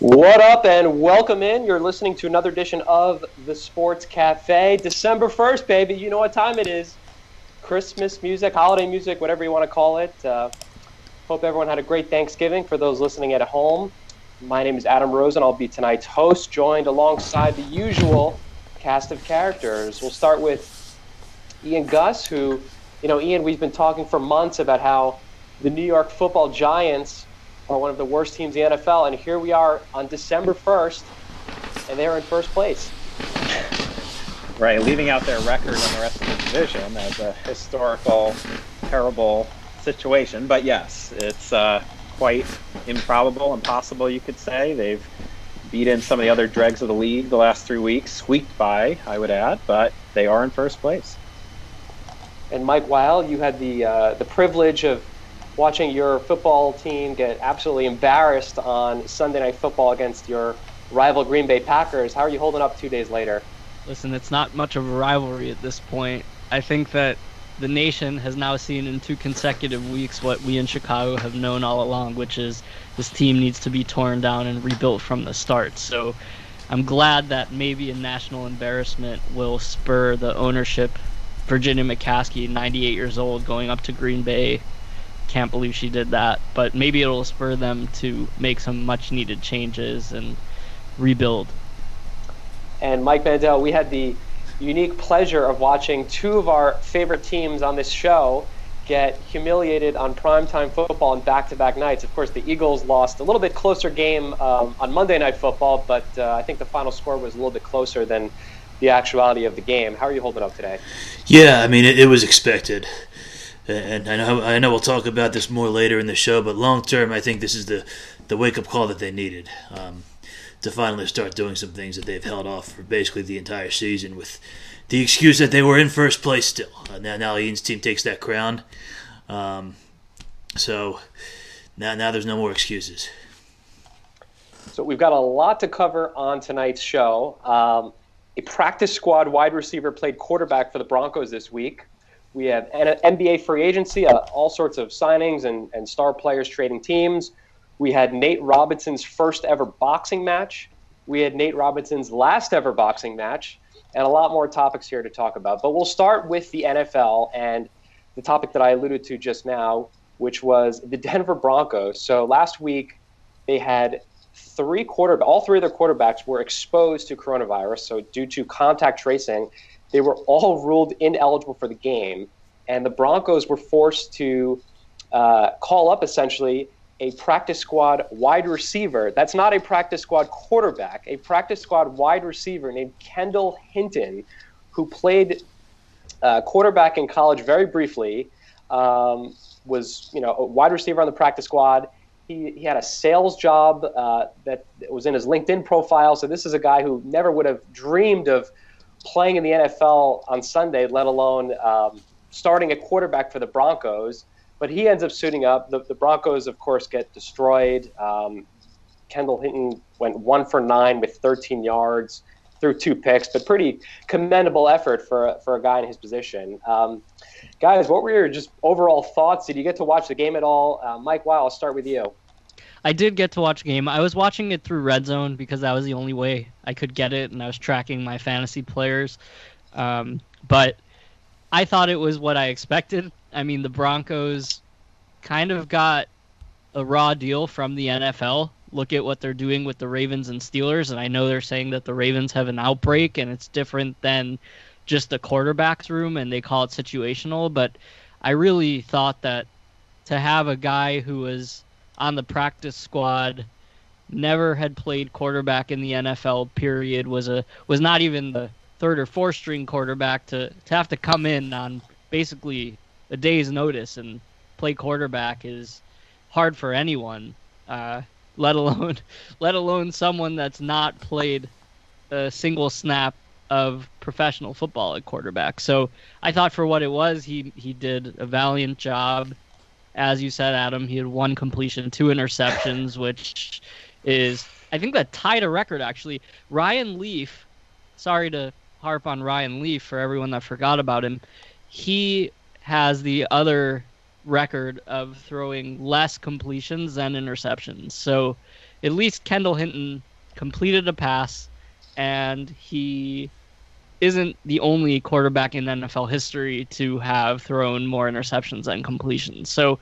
What up and welcome in. You're listening to another edition of The Sports Cafe. December 1st, baby. You know what time it is. Christmas music, holiday music, whatever you want to call it. Hope everyone had a great Thanksgiving for those listening at home. My name is Adam Rosen. I'll be tonight's host, joined alongside the usual cast of characters. We'll start with Ian Gus, who, you know, Ian, we've been talking for months about how the New York football Giants are one of the worst teams in the NFL, and here we are on December 1st, and they're in first place. Right, leaving out their record on the rest of the division as a historical, terrible situation. But yes, it's quite improbable, impossible, you could say. They've beaten some of the other dregs of the league the last 3 weeks, squeaked by, I would add, but they are in first place. And Mike Weil, you had the privilege of watching your football team get absolutely embarrassed on Sunday Night Football against your rival Green Bay Packers. How are you holding up 2 days later? Listen, it's not much of a rivalry at this point. I think that the nation has now seen in two consecutive weeks what we in Chicago have known all along, which is this team needs to be torn down and rebuilt from the start. So I'm glad that maybe a national embarrassment will spur the ownership. Virginia McCaskey, 98 years old, going up to Green Bay. Can't believe she did that, but maybe it'll spur them to make some much needed changes and rebuild. And Mike Mandel, we had the unique pleasure of watching two of our favorite teams on this show get humiliated on primetime football on back-to-back nights. Of course, the Eagles lost a little bit closer game on Monday Night Football, but I think the final score was a little bit closer than the actuality of the game. How are you holding up today? Yeah, I mean, it was expected. And I know we'll talk about this more later in the show, but long-term, I think this is the wake-up call that they needed to finally start doing some things that they've held off for basically the entire season with the excuse that they were in first place still. Now Ian's team takes that crown. So now there's no more excuses. So we've got a lot to cover on tonight's show. A practice squad wide receiver played quarterback for the Broncos this week. We have NBA free agency, all sorts of signings and star players trading teams. We had Nate Robinson's first ever boxing match. We had Nate Robinson's last ever boxing match, and a lot more topics here to talk about. But we'll start with the NFL and the topic that I alluded to just now, which was the Denver Broncos. So last week they had all three of their quarterbacks were exposed to coronavirus, so due to contact tracing, they were all ruled ineligible for the game, and the Broncos were forced to call up essentially a practice squad wide receiver. That's not a practice squad quarterback, a practice squad wide receiver named Kendall Hinton, who played quarterback in college very briefly, was a wide receiver on the practice squad. He had a sales job that was in his LinkedIn profile, so this is a guy who never would have dreamed of playing in the NFL on Sunday, let alone starting a quarterback for the Broncos. But he ends up suiting up. The Broncos, of course, get destroyed. Kendall Hinton went 1 for 9 with 13 yards through 2 picks, but pretty commendable effort for a guy in his position. Guys, what were your just overall thoughts? Did you get to watch the game at all? Mike Weil, I'll start with you. I did get to watch a game. I was watching it through Red Zone because that was the only way I could get it, and I was tracking my fantasy players. But I thought it was what I expected. I mean, the Broncos kind of got a raw deal from the NFL. Look at what they're doing with the Ravens and Steelers, and I know they're saying that the Ravens have an outbreak, and it's different than just the quarterback's room, and they call it situational. But I really thought that to have a guy who was on the practice squad, never had played quarterback in the NFL, period, was not even the third or fourth string quarterback, to have to come in on basically a day's notice and play quarterback is hard for anyone, let alone someone that's not played a single snap of professional football at quarterback. So I thought for what it was, he did a valiant job. As you said, Adam, he had 1 completion, 2 interceptions, which is, I think that tied a record, actually. Ryan Leaf, sorry to harp on Ryan Leaf for everyone that forgot about him, he has the other record of throwing less completions than interceptions. So at least Kendall Hinton completed a pass, and he isn't the only quarterback in NFL history to have thrown more interceptions than completions. So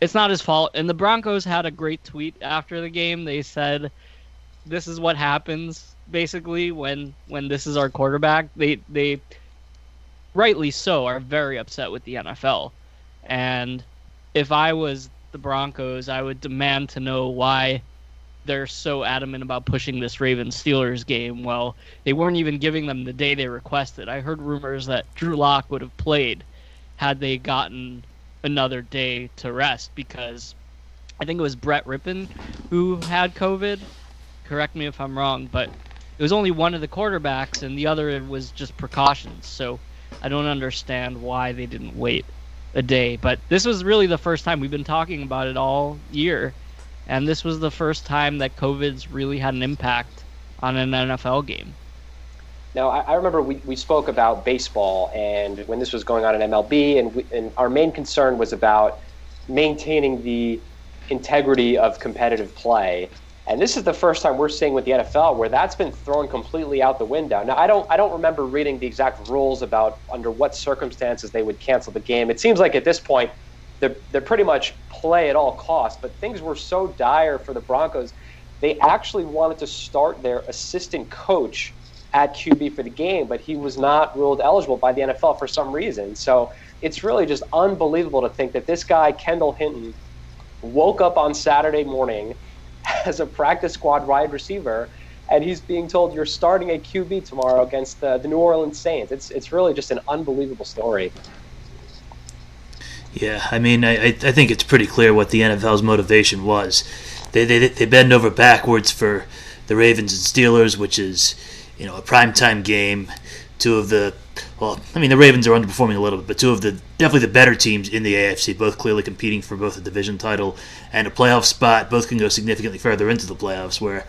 it's not his fault. And the Broncos had a great tweet after the game. They said, this is what happens, basically, when this is our quarterback. They rightly so, are very upset with the NFL. And if I was the Broncos, I would demand to know why they're so adamant about pushing this Ravens-Steelers game. Well, they weren't even giving them the day they requested. I heard rumors that Drew Lock would have played had they gotten another day to rest, because I think it was Brett Rypien who had COVID. Correct me if I'm wrong, but it was only one of the quarterbacks, and the other was just precautions. So I don't understand why they didn't wait a day. But this was really the first time. We've been talking about it all year, and this was the first time that COVID's really had an impact on an NFL game. Now, I remember we spoke about baseball and when this was going on in MLB, and our main concern was about maintaining the integrity of competitive play. And this is the first time we're seeing with the NFL where that's been thrown completely out the window. Now, I don't remember reading the exact rules about under what circumstances they would cancel the game. It seems like at this point they're pretty much play at all costs, but things were so dire for the Broncos, they actually wanted to start their assistant coach at QB for the game, but he was not ruled eligible by the NFL for some reason. So it's really just unbelievable to think that this guy, Kendall Hinton, woke up on Saturday morning as a practice squad wide receiver, and he's being told you're starting a QB tomorrow against the New Orleans Saints. It's really just an unbelievable story. Yeah, I mean, I think it's pretty clear what the NFL's motivation was. They bend over backwards for the Ravens and Steelers, which is, you know, a primetime game. The Ravens are underperforming a little bit, but two of the definitely the better teams in the AFC, both clearly competing for both a division title and a playoff spot. Both can go significantly further into the playoffs, where,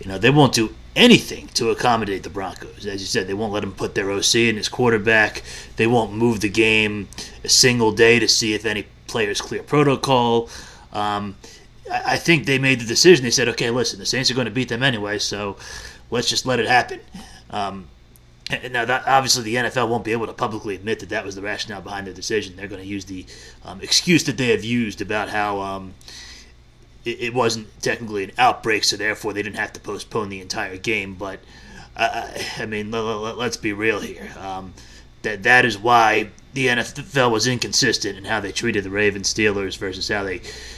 you know, they won't do anything to accommodate the Broncos. As you said, they won't let him put their OC in his quarterback. They won't move the game a single day to see if any players clear protocol. I think they made the decision. They said, okay, listen, the Saints are going to beat them anyway, so let's just let it happen. Now, obviously, the NFL won't be able to publicly admit that that was the rationale behind their decision. They're going to use the excuse that they have used about how it wasn't technically an outbreak, so therefore they didn't have to postpone the entire game. But, I mean, let's be real here. That is why the NFL was inconsistent in how they treated the Ravens Steelers versus how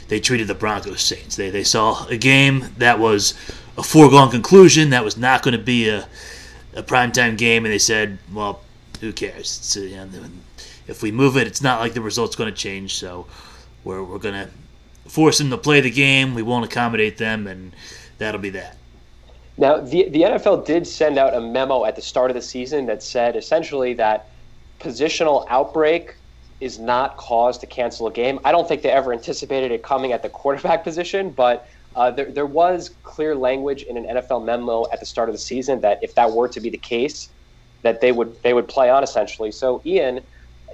they treated the Broncos Saints. They saw a game that was a foregone conclusion, that was not going to be a primetime game, and they said, well, who cares? So, you know, if we move it, it's not like the result's going to change, so we're going to force them to play the game. We won't accommodate them, and that'll be that. Now, the NFL did send out a memo at the start of the season that said essentially that positional outbreak is not cause to cancel a game. I don't think they ever anticipated it coming at the quarterback position, but there was clear language in an NFL memo at the start of the season that if that were to be the case, that they would play on essentially. So, Ian,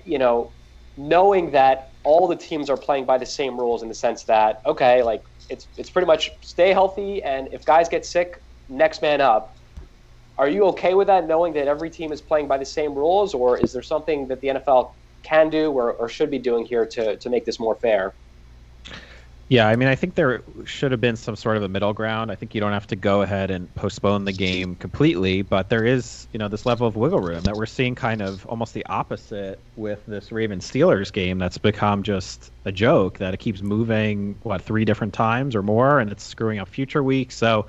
you know, knowing that all the teams are playing by the same rules in the sense that, okay, like it's pretty much stay healthy, and if guys get sick, next man up. Are you okay with that, knowing that every team is playing by the same rules, or is there something that the NFL can do or should be doing here to make this more fair? Yeah, I mean, I think there should have been some sort of a middle ground. I think you don't have to go ahead and postpone the game completely, but there is, you know, this level of wiggle room that we're seeing kind of almost the opposite with this Ravens-Steelers game that's become just a joke, that it keeps moving, three different times or more, and it's screwing up future weeks. So,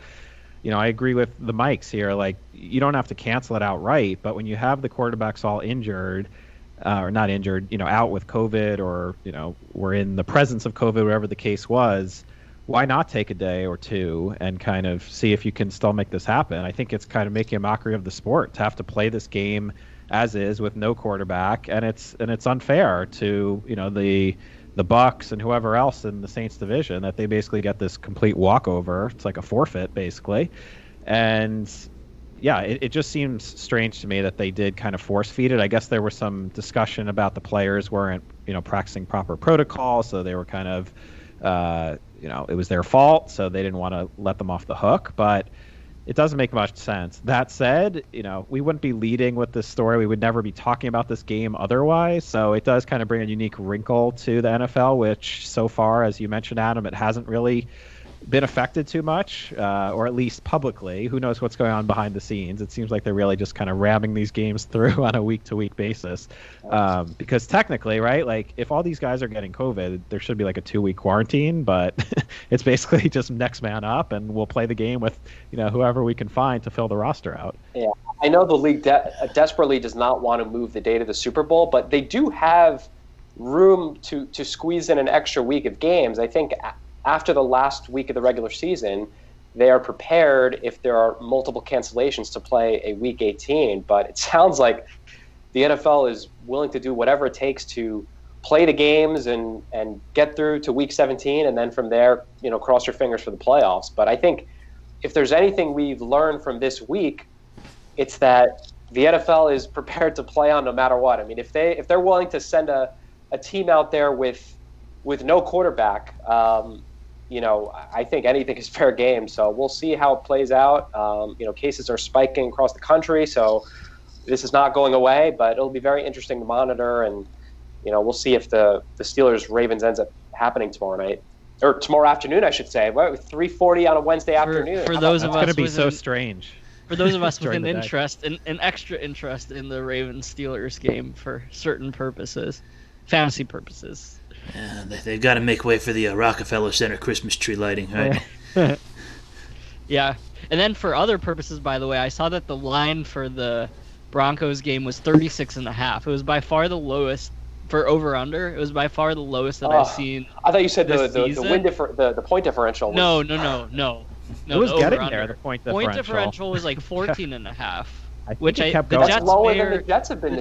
you know, I agree with the mics here. Like, you don't have to cancel it outright, but when you have the quarterbacks all injured, or not injured, you know, out with COVID, or, you know, we're in the presence of COVID, whatever the case was, why not take a day or two and kind of see if you can still make this happen? I think it's kind of making a mockery of the sport to have to play this game as is with no quarterback, and it's unfair to, you know, the Bucs and whoever else in the Saints division, that they basically get this complete walkover. It's like a forfeit, basically. And yeah, it just seems strange to me that they did kind of force feed it. I guess there was some discussion about the players weren't, you know, practicing proper protocol, so they were kind of it was their fault, so they didn't want to let them off the hook. But it doesn't make much sense. That said, we wouldn't be leading with this story. We would never be talking about this game otherwise. So it does kind of bring a unique wrinkle to the NFL, which so far, as you mentioned, Adam, it hasn't really been affected too much, or at least publicly. Who knows what's going on behind the scenes? It seems like they're really just kind of ramming these games through on a week-to-week basis. Because technically, right, like if all these guys are getting COVID, there should be like a 2-week quarantine, but it's basically just next man up, and we'll play the game with, whoever we can find to fill the roster out. Yeah, I know the league desperately does not want to move the date of the Super Bowl, but they do have room to squeeze in an extra week of games. I think after the last week of the regular season, they are prepared if there are multiple cancellations to play a Week 18. But it sounds like the NFL is willing to do whatever it takes to play the games and get through to Week 17, and then from there, cross your fingers for the playoffs. But I think if there's anything we've learned from this week, it's that the NFL is prepared to play on no matter what. I mean, if they're willing to send a team out there with no quarterback, I think anything is fair game. So we'll see how it plays out. Cases are spiking across the country, so this is not going away, but it'll be very interesting to monitor. And, we'll see if the Steelers-Ravens ends up happening tomorrow night. Or tomorrow afternoon, I should say. 3:40 on a Wednesday afternoon. For those of us going to be so strange. For those of us with an extra interest in the Ravens-Steelers game for certain purposes, fantasy purposes. Yeah, they've got to make way for the Rockefeller Center Christmas tree lighting, right? Yeah. Yeah. And then for other purposes, by the way, I saw that the line for the Broncos game was 36.5. It was by far the lowest for over-under. It was by far the lowest that I've seen. I thought you said the point differential. Was... No. It was getting there, the point differential. Point differential was like 14.5. The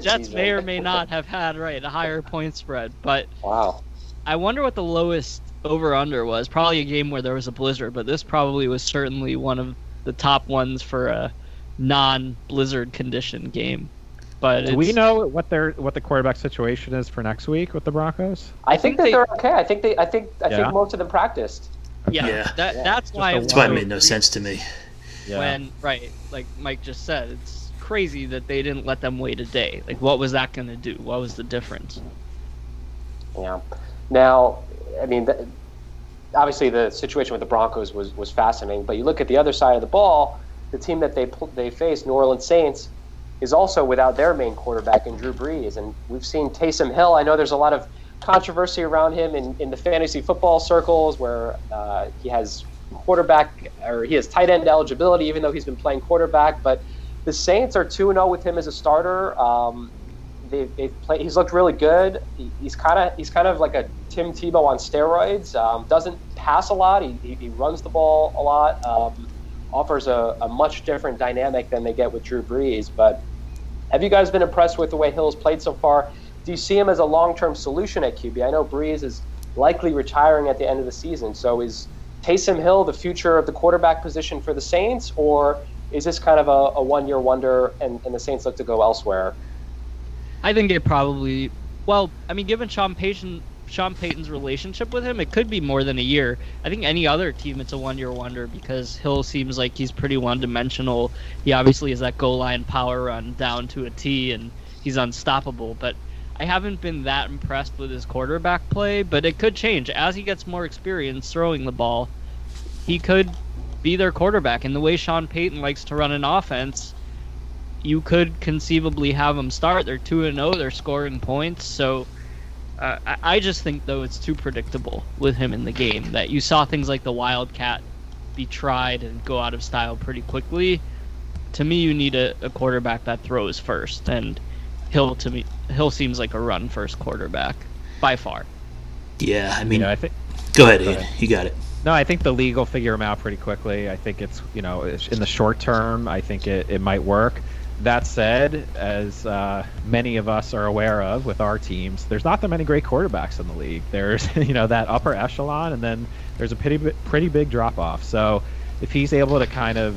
Jets may or may not have had a higher point spread, but wow. I wonder what the lowest over-under was. Probably a game where there was a blizzard, but this probably was certainly one of the top ones for a non-blizzard condition game. But do we know what the quarterback situation is for next week with the Broncos? I think that they're okay. I think most of them practiced. Okay. Yeah. That's why it made no sense to me. Yeah. Like Mike just said, it's crazy that they didn't let them wait a day. Like, what was that going to do? What was the difference? Yeah. Now, I mean, obviously the situation with the Broncos was fascinating, but you look at the other side of the ball, the team that they faced, New Orleans Saints, is also without their main quarterback in Drew Brees, and we've seen Taysom Hill. I know there's a lot of controversy around him in the fantasy football circles where he has tight end eligibility, even though he's been playing quarterback, but the Saints are 2-0 with him as a starter. He's looked really good. He's kind of like a Tim Tebow on steroids. Doesn't pass a lot. He runs the ball a lot. Offers a much different dynamic than they get with Drew Brees. But have you guys been impressed with the way Hill's played so far? Do you see him as a long-term solution at QB? I know Brees is likely retiring at the end of the season. So is Taysom Hill the future of the quarterback position for the Saints, or is this kind of a one-year wonder and the Saints look to go elsewhere? I think it probably... Well, I mean, given Sean Payton's relationship with him, it could be more than a year. I think any other team, it's a one-year wonder because Hill seems like he's pretty one-dimensional. He obviously has that goal line power run down to a T, and he's unstoppable. But I haven't been that impressed with his quarterback play, but it could change. As he gets more experience throwing the ball, he could be their quarterback, and the way Sean Payton likes to run an offense, you could conceivably have them start. They're 2-0, they're scoring points, so I just think, though, it's too predictable with him in the game, that you saw things like the Wildcat be tried and go out of style pretty quickly. To me, you need a quarterback that throws first, and Hill seems like a run-first quarterback, by far. Yeah, I mean, go ahead, Ian. You got it. No, I think the league will figure him out pretty quickly. I think it's, in the short term, I think it might work. That said, as many of us are aware of with our teams, there's not that many great quarterbacks in the league. There's, that upper echelon, and then there's a pretty big drop-off. So if he's able to kind of,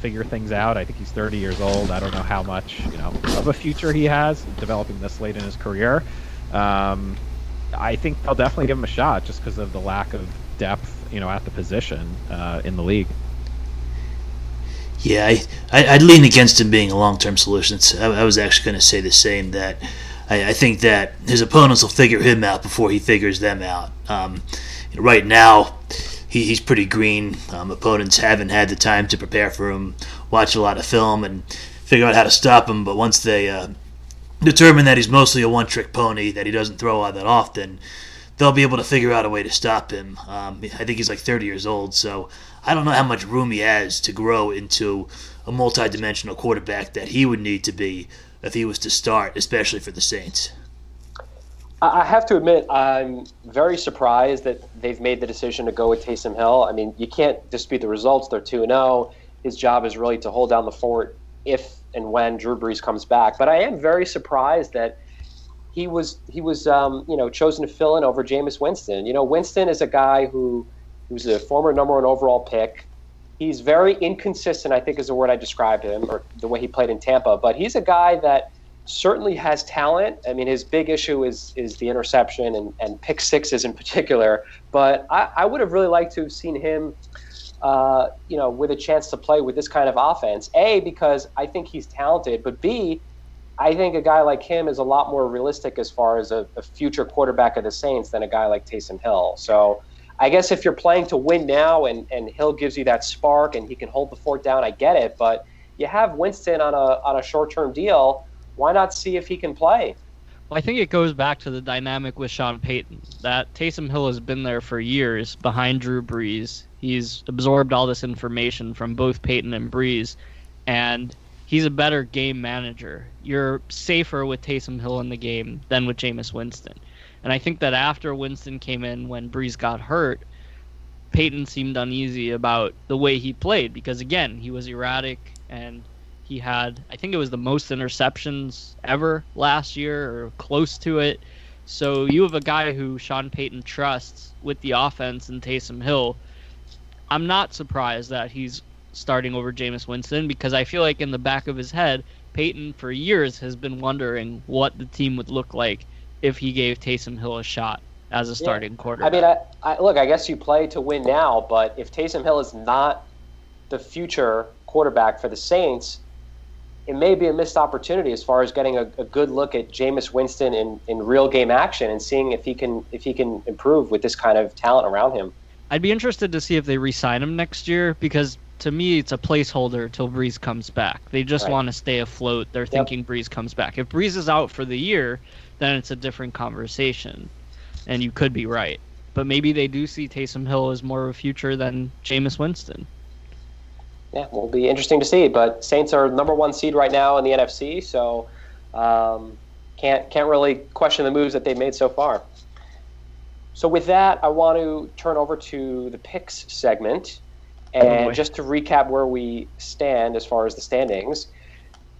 figure things out, I think he's 30 years old. I don't know how much, of a future he has developing this late in his career. I think they'll definitely give him a shot just because of the lack of depth, you know, at the position in the league. Yeah, I'd lean against him being a long-term solution. I was actually going to say the same, that I think that his opponents will figure him out before he figures them out. Right now, he's pretty green. Opponents haven't had the time to prepare for him, watch a lot of film, and figure out how to stop him. But once they determine that he's mostly a one-trick pony, that he doesn't throw all that often, they'll be able to figure out a way to stop him. I think he's like 30 years old, so I don't know how much room he has to grow into a multidimensional quarterback that he would need to be if he was to start, especially for the Saints. I have to admit, I'm very surprised that they've made the decision to go with Taysom Hill. I mean, you can't dispute the results. They're 2-0. His job is really to hold down the fort if and when Drew Brees comes back. But I am very surprised that he was you know, chosen to fill in over Jameis Winston. You know, Winston is a guy who's a former number one overall pick. He's very inconsistent, I think is the word I described him, or the way he played in Tampa. But he's a guy that certainly has talent. I mean, his big issue is the interception and pick sixes in particular. But I would have really liked to have seen him, you know, with a chance to play with this kind of offense. A, because I think he's talented, but B, I think a guy like him is a lot more realistic as far as a future quarterback of the Saints than a guy like Taysom Hill. So I guess if you're playing to win now and Hill gives you that spark and he can hold the fort down, I get it. But you have Winston on a short-term deal. Why not see if he can play? Well, I think it goes back to the dynamic with Sean Payton, that Taysom Hill has been there for years behind Drew Brees. He's absorbed all this information from both Payton and Brees, and he's a better game manager. You're safer with Taysom Hill in the game than with Jameis Winston. And I think that after Winston came in when Brees got hurt, Payton seemed uneasy about the way he played because, again, he was erratic and he had, I think it was the most interceptions ever last year or close to it. So you have a guy who Sean Payton trusts with the offense and Taysom Hill. I'm not surprised that he's starting over Jameis Winston, because I feel like in the back of his head, Payton for years has been wondering what the team would look like if he gave Taysom Hill a shot as a starting quarterback. I mean, look, I guess you play to win now, but if Taysom Hill is not the future quarterback for the Saints, it may be a missed opportunity as far as getting a good look at Jameis Winston in real game action and seeing if he can improve with this kind of talent around him. I'd be interested to see if they re-sign him next year, because to me, it's a placeholder till Brees comes back. They just want to stay afloat. They're thinking Brees comes back. If Brees is out for the year, then it's a different conversation, and you could be right. But maybe they do see Taysom Hill as more of a future than Jameis Winston. Yeah, will be interesting to see. But Saints are number one seed right now in the NFC, so can't really question the moves that they've made so far. So with that, I want to turn over to the picks segment. And just to recap where we stand as far as the standings,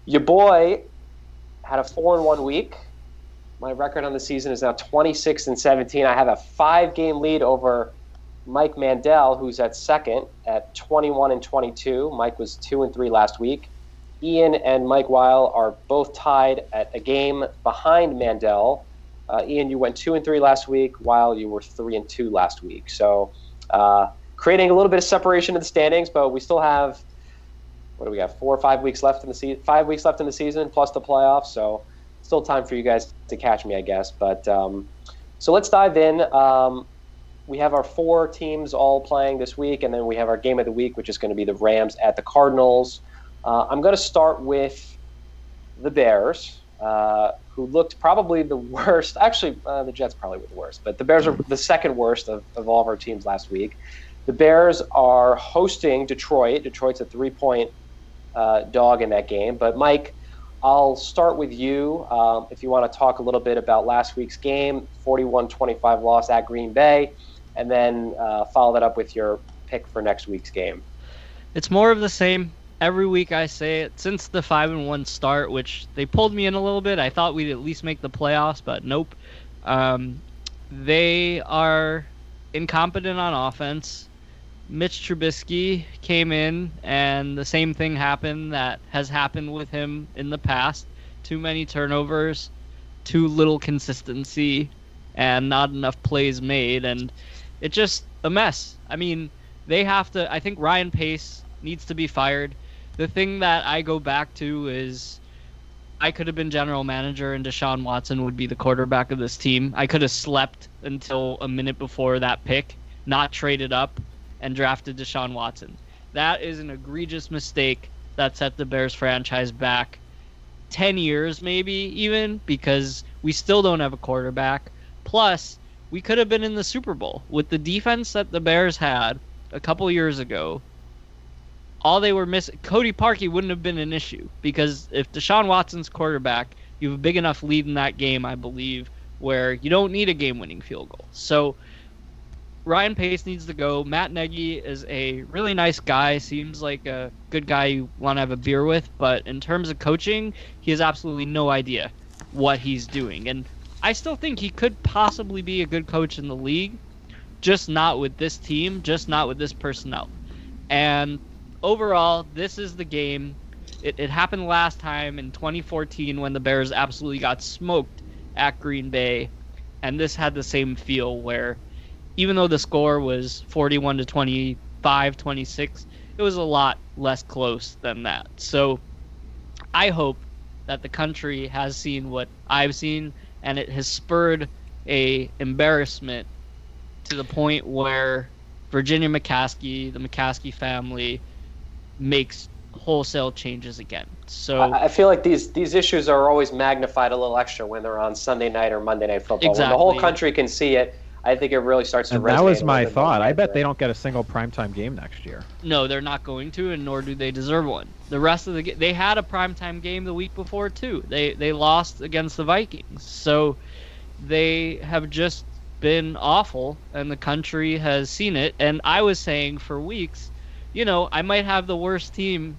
your boy had a 4-1 week. My record on the season is now 26-17. I have a 5-game lead over Mike Mandel, who's at second at 21-22. Mike was 2-3 last week. Ian and Mike Weil are both tied at a game behind Mandel. Ian, you went 2-3 last week, Weil, you were 3-2 last week. So, creating a little bit of separation in the standings, but we still have, what do we got, 4 or 5 weeks left in the season, 5 weeks left in the season plus the playoffs, so still time for you guys to catch me, I guess. But so let's dive in. We have our 4 teams all playing this week, and then we have our game of the week, which is going to be the Rams at the Cardinals. I'm going to start with the Bears, who looked probably the worst. Actually, the Jets probably were the worst, but the Bears are the second worst of all of our teams last week. The Bears are hosting Detroit. Detroit's a 3-point dog in that game. But, Mike, I'll start with you if you want to talk a little bit about last week's game, 41-25 loss at Green Bay, and then follow that up with your pick for next week's game. It's more of the same. Every week I say it. Since the 5-1 start, which they pulled me in a little bit, I thought we'd at least make the playoffs, but nope. They are incompetent on offense. Mitch Trubisky came in, and the same thing happened that has happened with him in the past. Too many turnovers, too little consistency, and not enough plays made, and it's just a mess. I mean, they have to, I think Ryan Pace needs to be fired. The thing that I go back to is I could have been general manager and Deshaun Watson would be the quarterback of this team. I could have slept until a minute before that pick, not traded up, and drafted Deshaun Watson. That is an egregious mistake that set the Bears franchise back 10 years maybe even, because we still don't have a quarterback. Plus, we could have been in the Super Bowl. With the defense that the Bears had a couple years ago, all they were missing, Cody Parkey wouldn't have been an issue, because if Deshaun Watson's quarterback, you have a big enough lead in that game, I believe, where you don't need a game-winning field goal. So Ryan Pace needs to go. Matt Nagy is a really nice guy, seems like a good guy you want to have a beer with, but in terms of coaching, he has absolutely no idea what he's doing. And I still think he could possibly be a good coach in the league, just not with this team, just not with this personnel. And overall, this is the game. It happened last time in 2014 when the Bears absolutely got smoked at Green Bay, and this had the same feel where even though the score was 41 to 25, 26, it was a lot less close than that. So I hope that the country has seen what I've seen, and it has spurred a embarrassment to the point where Virginia McCaskey, the McCaskey family, makes wholesale changes again. So I feel like these issues are always magnified a little extra when they're on Sunday night or Monday Night Football. Exactly. When the whole country can see it, I think it really starts to resonate. That was my thought. I bet they don't get a single primetime game next year. No, they're not going to, and nor do they deserve one. The rest of the game, they had a primetime game the week before too. They lost against the Vikings. So they have just been awful, and the country has seen it. And I was saying for weeks, you know, I might have the worst team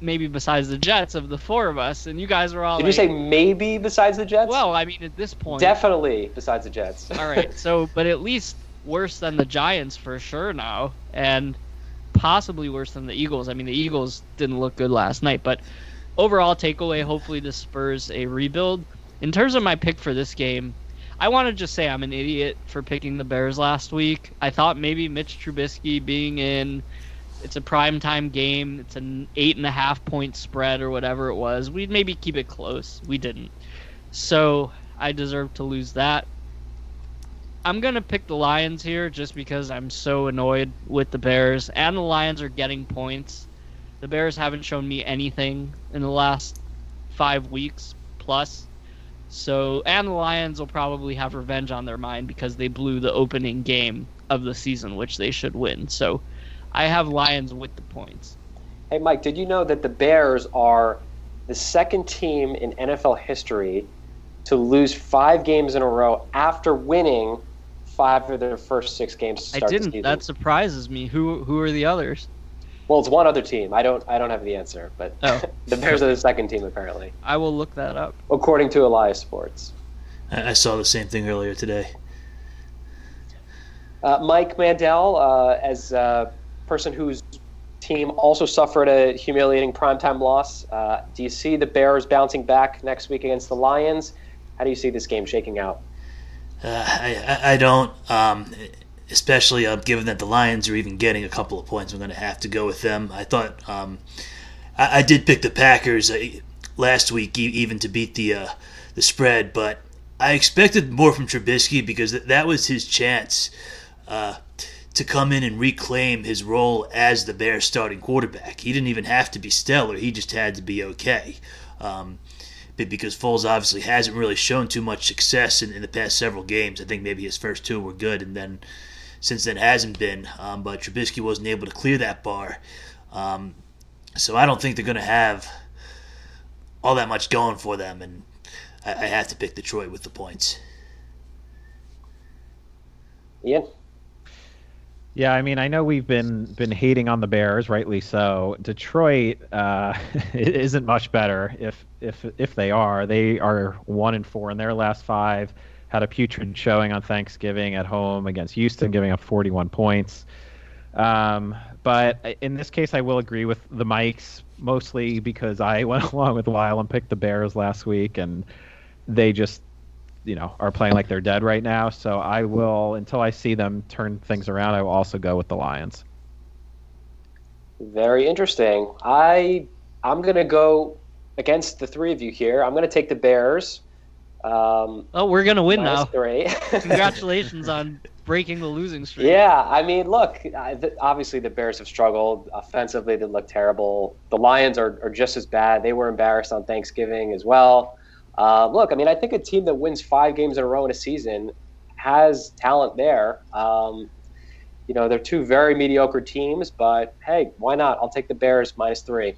maybe besides the Jets of the four of us, and you guys were all, did like, you say maybe besides the Jets? Well, I mean, at this point, definitely besides the Jets. All right, so, but at least worse than the Giants for sure now, and possibly worse than the Eagles. I mean, the Eagles didn't look good last night, but overall takeaway, hopefully this spurs a rebuild. In terms of my pick for this game, I want to just say I'm an idiot for picking the Bears last week. I thought maybe Mitch Trubisky being in, it's a primetime game, it's an 8.5-point spread or whatever it was, we'd maybe keep it close. We didn't. So I deserve to lose that. I'm going to pick the Lions here just because I'm so annoyed with the Bears, and the Lions are getting points. The Bears haven't shown me anything in the last 5 weeks plus. So, and the Lions will probably have revenge on their mind because they blew the opening game of the season, which they should win. So I have Lions with the points. Hey, Mike, did you know that the Bears are the second team in NFL history to lose 5 games in a row after winning 5 of their first 6 games to start the season? I didn't. That surprises me. Who are the others? Well, it's one other team. I don't have the answer, but the Bears are the second team, apparently. I will look that up. According to Elias Sports. I saw the same thing earlier today. Mike Mandel, as person whose team also suffered a humiliating primetime loss. Do you see the Bears bouncing back next week against the Lions? How do you see this game shaking out? I don't, especially given that the Lions are even getting a couple of points. I'm going to have to go with them. I thought I did pick the Packers last week even to beat the spread, but I expected more from Trubisky because that was his chance to come in and reclaim his role as the Bears' starting quarterback. He didn't even have to be stellar. He just had to be okay. Because Foles obviously hasn't really shown too much success in the past several games. I think maybe his first 2 were good, and then since then hasn't been. But Trubisky wasn't able to clear that bar. So I don't think they're going to have all that much going for them, and I have to pick Detroit with the points. Ian? Yeah, I mean, I know we've been hating on the Bears, rightly so. Detroit isn't much better. If they are, they are 1-4 in their last 5. Had a putrid showing on Thanksgiving at home against Houston, giving up 41 points. But in this case, I will agree with the Mikes, mostly because I went along with Weil and picked the Bears last week, and they just you know, are playing like they're dead right now. So I will, until I see them turn things around, I will also go with the Lions. Very interesting. I'm going to go against the three of you here. I'm going to take the Bears. Oh, we're going to win now. Three. Congratulations on breaking the losing streak. Yeah, I mean, look, obviously the Bears have struggled. Offensively, they look terrible. The Lions are just as bad. They were embarrassed on Thanksgiving as well. Look, I mean, I think a team that wins 5 games in a row in a season has talent there. You know, they're two very mediocre teams, but hey, why not? I'll take the Bears -3.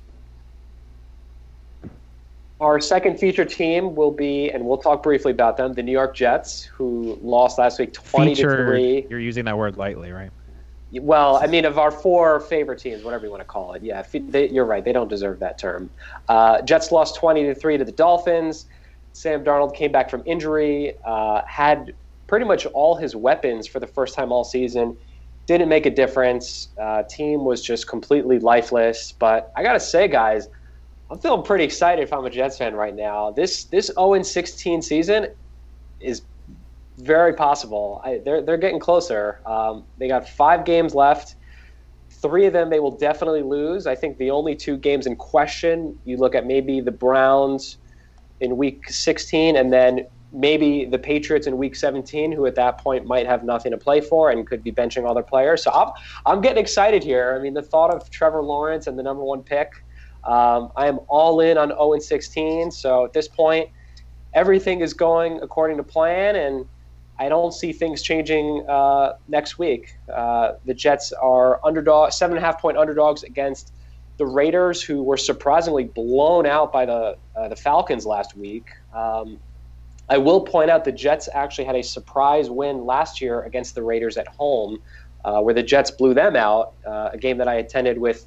Our second feature team will be, and we'll talk briefly about them, the New York Jets, who lost last week 20-3. You're using that word lightly, right? Well, I mean, of our 4 favorite teams, whatever you want to call it, yeah, you're right. They don't deserve that term. Jets lost 20-3 to the Dolphins. Sam Darnold came back from injury, had pretty much all his weapons for the first time all season. Didn't make a difference. Team was just completely lifeless. But I got to say, guys, I'm feeling pretty excited if I'm a Jets fan right now. This 0-16 season is very possible. They're getting closer. They got 5 games left. 3 of them they will definitely lose. I think the only 2 games in question, you look at maybe the Browns in Week 16 and then maybe the Patriots in Week 17, who at that point might have nothing to play for and could be benching all their players. So I'm getting excited here. I mean, the thought of Trevor Lawrence and the number 1 pick, I am all in on 0-16, so at this point, everything is going according to plan, and I don't see things changing next week. The Jets are 7.5-point underdogs against the Raiders, who were surprisingly blown out by the Falcons last week. I will point out the Jets actually had a surprise win last year against the Raiders at home, where the Jets blew them out, a game that I attended with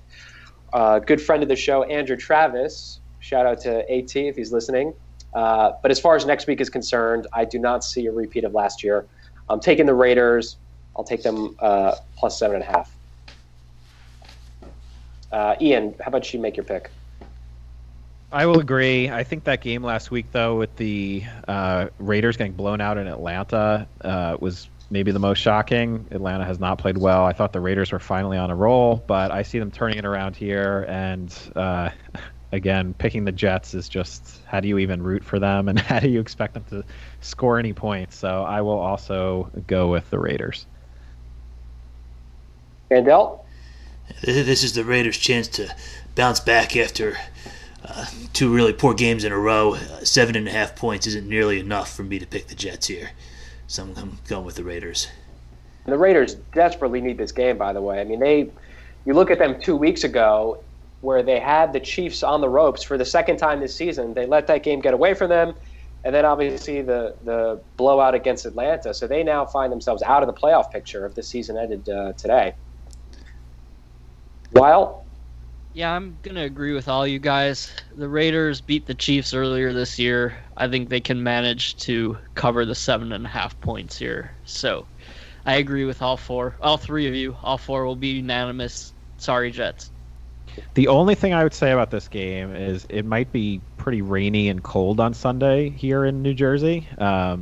good friend of the show, Andrew Travis. Shout out to AT if he's listening. But as far as next week is concerned, I do not see a repeat of last year. I'm taking the Raiders. I'll take them plus 7.5. Ian, how about you make your pick? I will agree. I think that game last week, though, with the Raiders getting blown out in Atlanta was maybe the most shocking. Atlanta has not played well. I thought the Raiders were finally on a roll, but I see them turning it around here. And again, picking the Jets is just, how do you even root for them? And how do you expect them to score any points? So I will also go with the Raiders. Mandel? This is the Raiders' chance to bounce back after 2 really poor games in a row. 7.5 points isn't nearly enough for me to pick the Jets here. So I'm going with the Raiders. The Raiders desperately need this game, by the way. I mean, you look at them 2 weeks ago where they had the Chiefs on the ropes for the second time this season. They let that game get away from them, and then obviously the blowout against Atlanta. So they now find themselves out of the playoff picture if the season ended today. Weil? Yeah, I'm going to agree with all you guys. The Raiders beat the Chiefs earlier this year. I think they can manage to cover the 7.5 points here. So I agree with all 3 of you. All 4 will be unanimous. Sorry, Jets. The only thing I would say about this game is it might be pretty rainy and cold on Sunday here in New Jersey.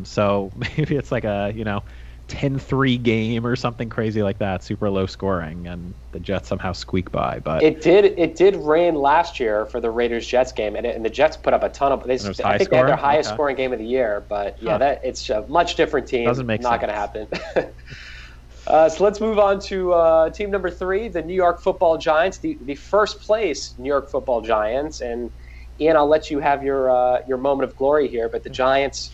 So maybe it's like a, 10-3 game or something crazy like that, super low scoring, and the Jets somehow squeak by. But it did rain last year for the Raiders-Jets game, and the Jets put up a ton of. I think they had their highest scoring game of the year. But yeah, it's a much different team. Doesn't make sense. Not going to happen. So let's move on to team number 3, the New York Football Giants, the first place New York Football Giants. And Ian, I'll let you have your moment of glory here, but the Giants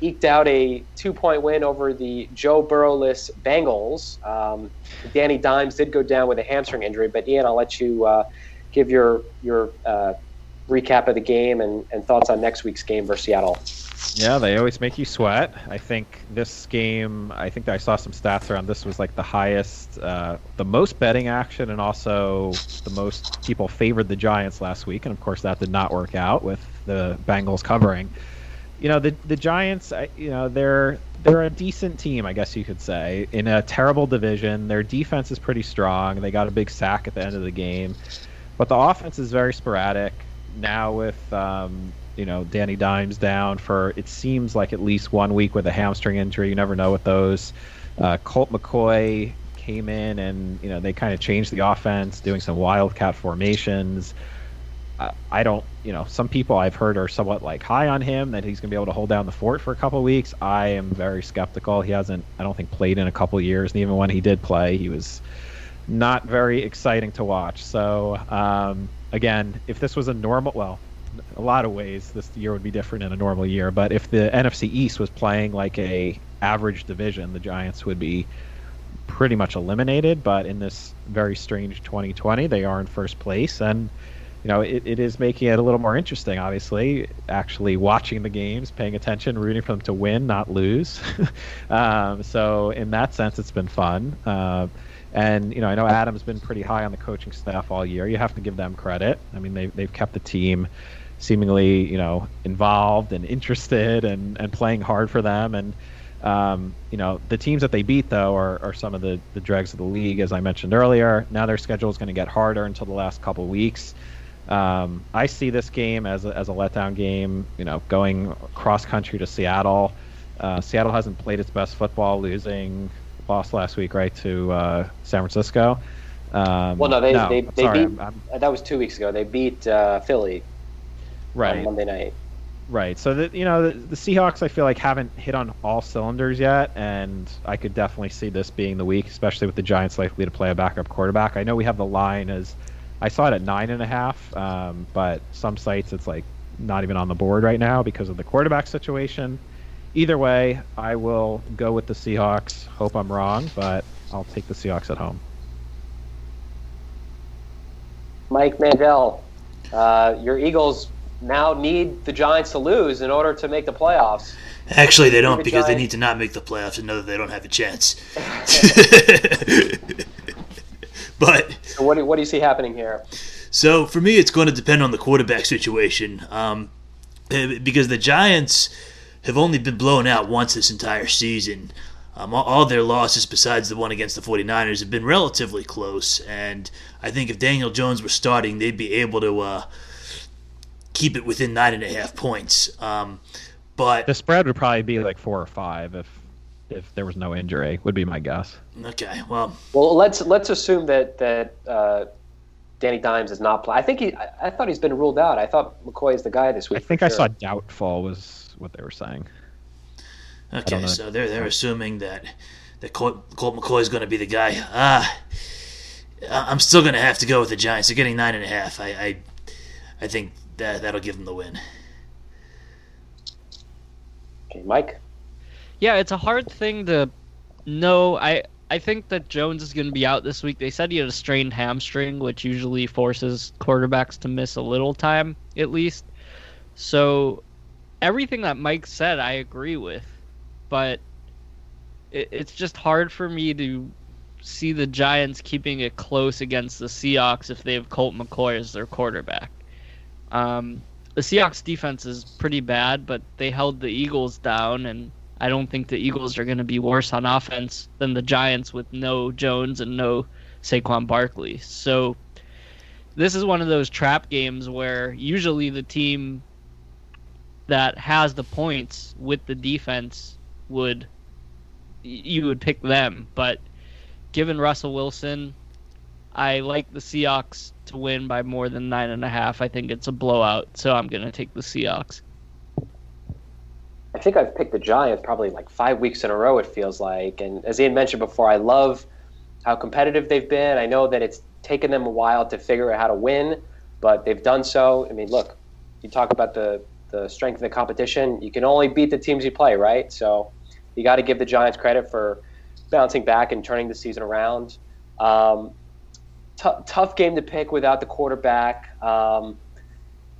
eked out a 2-point win over the Joe Burrow-less Bengals. Danny Dimes did go down with a hamstring injury, but Ian, I'll let you give your recap of the game and thoughts on next week's game versus Seattle. Yeah, they always make you sweat. I think this game, I saw some stats around this was like the highest, the most betting action, and also the most people favored the Giants last week, and of course that did not work out with the Bengals covering. The Giants, they're a decent team, I guess you could say, in a terrible division. Their defense is pretty strong. They got a big sack at the end of the game. But the offense is very sporadic. Now with you know, Danny Dimes down for, it seems like, at least 1 week with a hamstring injury. You never know with those. Colt McCoy came in and, you know, they kind of changed the offense, doing some wildcat formations. I don't, you know, some people I've heard are somewhat like high on him, that he's going to be able to hold down the fort for a couple of weeks. I am very skeptical. He hasn't, I don't think, played in a couple of years. And even when he did play, he was not very exciting to watch. So, again, if this was a normal, well, a lot of ways this year would be different in a normal year. But if the NFC East was playing like a average division, the Giants would be pretty much eliminated. But in this very strange 2020, they are in first place. And, you know, it is making it a little more interesting, obviously, actually watching the games, paying attention, rooting for them to win, not lose. So in that sense, it's been fun. And, you know, I know Adam's been pretty high on the coaching staff all year. You have to give them credit. I mean, they've kept the team seemingly, you know, involved and interested and playing hard for them. And, you know, the teams that they beat, though, are some of the dregs of the league, as I mentioned earlier. Now their schedule is going to get harder until the last couple of weeks. I see this game as a letdown game, you know, going cross country to Seattle. Seattle hasn't played its best football, lost last week, right, to San Francisco. That was 2 weeks ago. They beat Philly right on Monday night. Right. So, you know, the Seahawks, I feel like, haven't hit on all cylinders yet, and I could definitely see this being the week, especially with the Giants likely to play a backup quarterback. I know we have the line as – I saw it at 9.5, but some sites it's like not even on the board right now because of the quarterback situation. Either way, I will go with the Seahawks. Hope I'm wrong, but I'll take the Seahawks at home. Mike Mandel, your Eagles now need the Giants to lose in order to make the playoffs. Actually, they don't, because they need to not make the playoffs and know that they don't have a chance. But so what do you see happening here? So for me, it's going to depend on the quarterback situation, because the Giants have only been blown out once this entire season. All their losses, besides the one against the 49ers, have been relatively close. And I think if Daniel Jones were starting, they'd be able to keep it within 9.5 points. But the spread would probably be like 4 or 5 if there was no injury, would be my guess. Okay, well, let's assume that Danny Dimes is not playing. I thought he's been ruled out. I thought McCoy is the guy this week. I think I saw doubtful was what they were saying. Okay, so they're assuming that Colt McCoy is going to be the guy. I'm still going to have to go with the Giants. They're getting 9.5. I think that'll give them the win. Okay, Mike. Yeah, it's a hard thing to know. I think that Jones is going to be out this week. They said he had a strained hamstring, which usually forces quarterbacks to miss a little time, at least. So everything that Mike said, I agree with. But it's just hard for me to see the Giants keeping it close against the Seahawks if they have Colt McCoy as their quarterback. The Seahawks' defense is pretty bad, but they held the Eagles down, and I don't think the Eagles are going to be worse on offense than the Giants with no Jones and no Saquon Barkley. So this is one of those trap games where usually the team that has the points with the defense you would pick them. But given Russell Wilson, I like the Seahawks to win by more than 9.5. I think it's a blowout, so I'm going to take the Seahawks. I think I've picked the Giants probably like 5 weeks in a row, it feels like. And as Ian mentioned before, I love how competitive they've been. I know that it's taken them a while to figure out how to win, but they've done so. I mean, look, you talk about the strength of the competition. You can only beat the teams you play, right? So you got to give the Giants credit for bouncing back and turning the season around. Tough game to pick without the quarterback.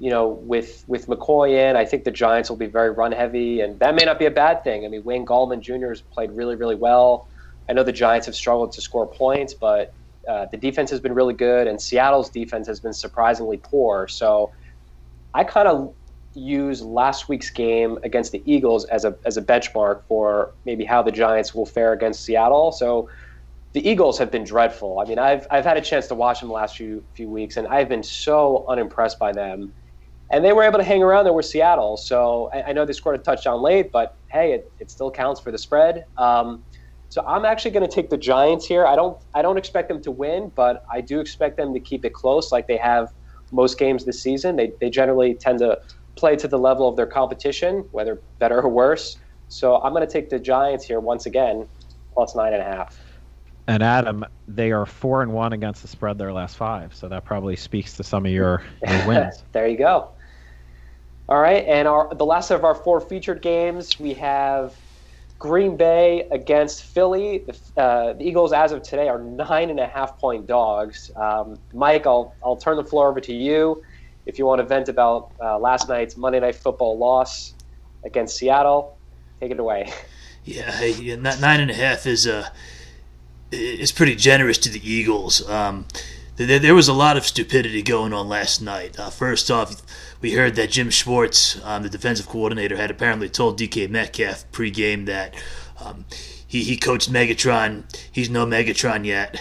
You know, with McCoy in, I think the Giants will be very run-heavy, and that may not be a bad thing. I mean, Wayne Gallman Jr. has played really, really well. I know the Giants have struggled to score points, but the defense has been really good, and Seattle's defense has been surprisingly poor. So I kind of use last week's game against the Eagles as a benchmark for maybe how the Giants will fare against Seattle. So the Eagles have been dreadful. I mean, I've had a chance to watch them the last few weeks, and I've been so unimpressed by them. And they were able to hang around there with Seattle. So I know they scored a touchdown late, but hey, it still counts for the spread. So I'm actually going to take the Giants here. I don't expect them to win, but I do expect them to keep it close like they have most games this season. They generally tend to play to the level of their competition, whether better or worse. So I'm going to take the Giants here once again, plus 9.5. And Adam, they are 4-1 against the spread their last 5. So that probably speaks to some of your wins. There you go. All right, and the last of our 4 featured games, we have Green Bay against Philly. The Eagles, as of today, are 9.5-point dogs. Mike, I'll turn the floor over to you if you want to vent about last night's Monday Night Football loss against Seattle. Take it away. Yeah, hey, 9.5 is pretty generous to the Eagles. There was a lot of stupidity going on last night. First off, we heard that Jim Schwartz, the defensive coordinator, had apparently told DK Metcalf pregame that he coached Megatron. He's no Megatron yet.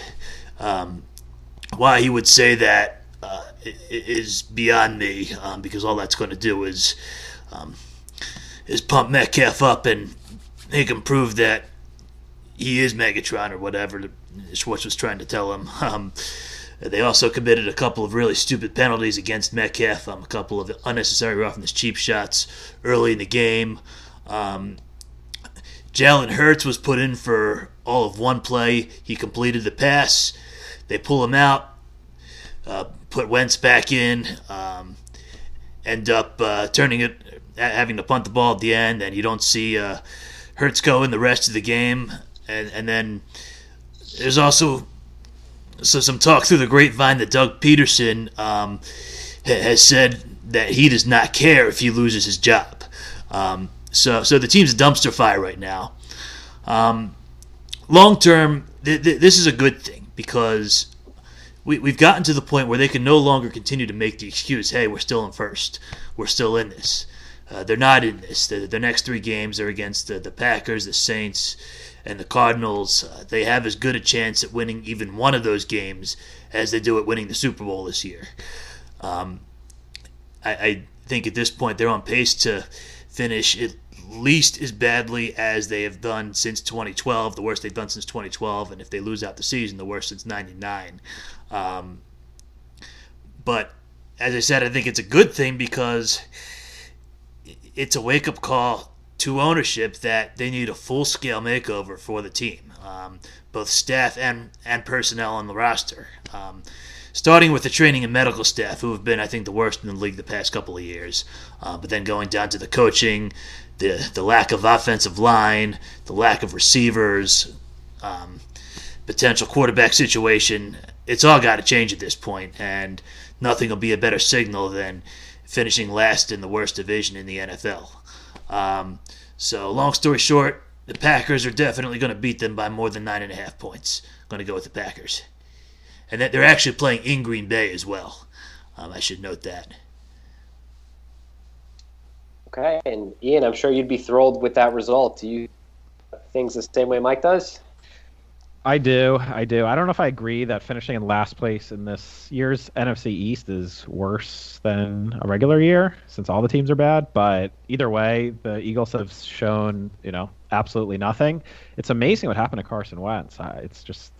Why he would say that is beyond me, because all that's going to do is pump Metcalf up and make him prove that he is Megatron or whatever Schwartz was trying to tell him. They also committed a couple of really stupid penalties against Metcalf, a couple of unnecessary roughness cheap shots early in the game. Jalen Hurts was put in for all of one play. He completed the pass. They pull him out, put Wentz back in, end up turning it, having to punt the ball at the end, and you don't see Hurts go in the rest of the game. And then there's also... So some talk through the grapevine that Doug Peterson has said that he does not care if he loses his job. So the team's a dumpster fire right now. Long term, this is a good thing because we've gotten to the point where they can no longer continue to make the excuse, hey, we're still in first. We're still in this. They're not in this. The next 3 games are against the Packers, the Saints, and the Cardinals. They have as good a chance at winning even one of those games as they do at winning the Super Bowl this year. I think at this point they're on pace to finish at least as badly as they have done since 2012, the worst they've done since 2012, and if they lose out the season, the worst since 99. But as I said, I think it's a good thing because it's a wake-up call to ownership that they need a full-scale makeover for the team, both staff and personnel on the roster, starting with the training and medical staff, who have been, I think, the worst in the league the past couple of years, but then going down to the coaching, the lack of offensive line, the lack of receivers, potential quarterback situation. It's all got to change at this point, and nothing will be a better signal than finishing last in the worst division in the NFL. So long story short, the Packers are definitely going to beat them by more than 9.5 points. I'm going to go with the Packers. And that they're actually playing in Green Bay as well. I should note that. Okay, and Ian, I'm sure you'd be thrilled with that result. Do you things the same way Mike does? I do. I don't know if I agree that finishing in last place in this year's NFC East is worse than a regular year, since all the teams are bad. But either way, the Eagles have shown, absolutely nothing. It's amazing what happened to Carson Wentz. It's just,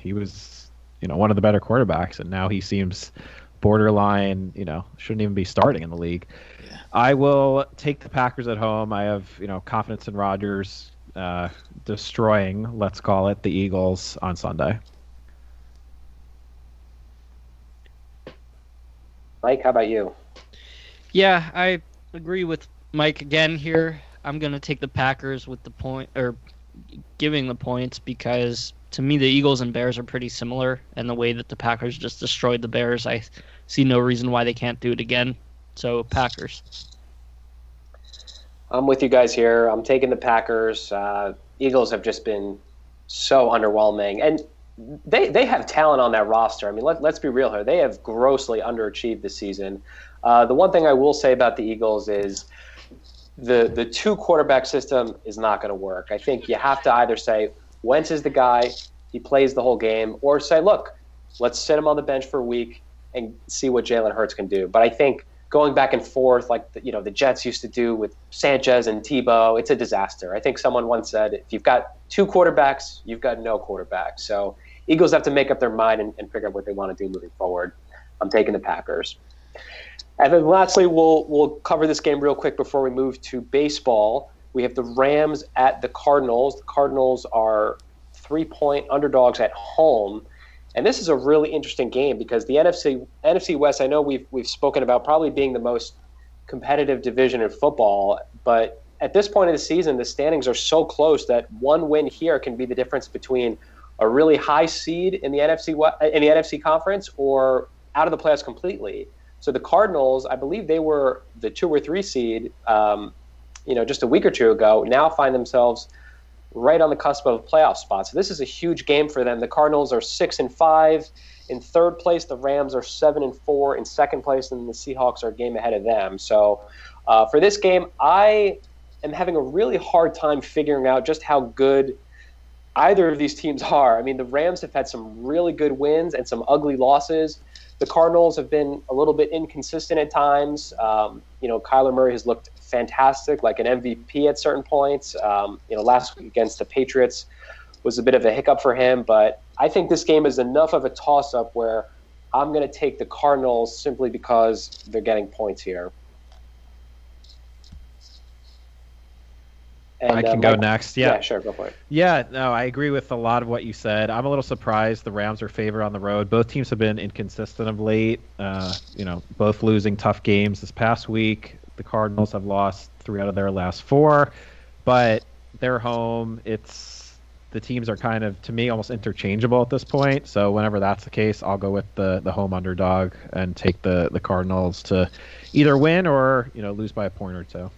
he was, one of the better quarterbacks, and now he seems borderline, shouldn't even be starting in the league. Yeah. I will take the Packers at home. I have, confidence in Rodgers. Destroying, let's call it, the Eagles on Sunday. Mike, how about you? Yeah, I agree with Mike again here. I'm going to take the Packers with the point, or giving the points, because to me the Eagles and Bears are pretty similar, and the way that the Packers just destroyed the Bears, I see no reason why they can't do it again. So, Packers. I'm with you guys here. I'm taking the Packers. Eagles have just been so underwhelming. And they have talent on that roster. Let's be real here. They have grossly underachieved this season. The one thing I will say about the Eagles is the 2-quarterback system is not going to work. I think you have to either say, Wentz is the guy, he plays the whole game, or say, look, let's sit him on the bench for a week and see what Jalen Hurts can do. But I think going back and forth like the Jets used to do with Sanchez and Tebow, it's a disaster. I think someone once said, if you've got two quarterbacks, you've got no quarterback. So Eagles have to make up their mind and figure out what they want to do moving forward. I'm taking the Packers. And then lastly, we'll cover this game real quick before we move to baseball. We have the Rams at the Cardinals. The Cardinals are 3-point underdogs at home. And this is a really interesting game because the NFC West, I know we've spoken about probably being the most competitive division in football, but at this point of the season, the standings are so close that one win here can be the difference between a really high seed in the NFC conference or out of the playoffs completely. So the Cardinals, I believe they were the 2 or 3 seed, just a week or two ago, now find themselves right on the cusp of a playoff spot. So this is a huge game for them. The Cardinals are 6-5 in third place. The Rams are 7-4 in second place, and the Seahawks are a game ahead of them. So for this game, I am having a really hard time figuring out just how good either of these teams are. I mean, the Rams have had some really good wins and some ugly losses. The Cardinals have been a little bit inconsistent at times. Kyler Murray has looked fantastic, like an MVP at certain points. Last week against the Patriots was a bit of a hiccup for him, but I think this game is enough of a toss-up where I'm going to take the Cardinals simply because they're getting points here. And I can go next. Yeah, sure, go for it. Yeah, no, I agree with a lot of what you said. I'm a little surprised the Rams are favored on the road. Both teams have been inconsistent of late, both losing tough games this past week. The Cardinals have lost 3 out of their last 4, but they're home. The teams are kind of, to me, almost interchangeable at this point. So whenever that's the case, I'll go with the home underdog and take the Cardinals to either win or, lose by a point or two.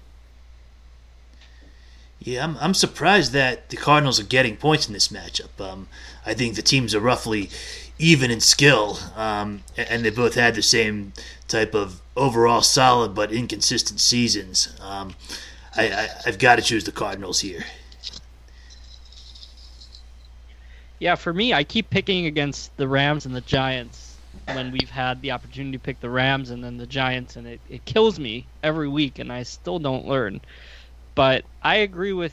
Yeah, I'm surprised that the Cardinals are getting points in this matchup. I think the teams are roughly even in skill, and they both had the same type of overall solid but inconsistent seasons. I've got to choose the Cardinals here. Yeah, for me, I keep picking against the Rams and the Giants when we've had the opportunity to pick the Rams and then the Giants, and it kills me every week, and I still don't learn. But I agree with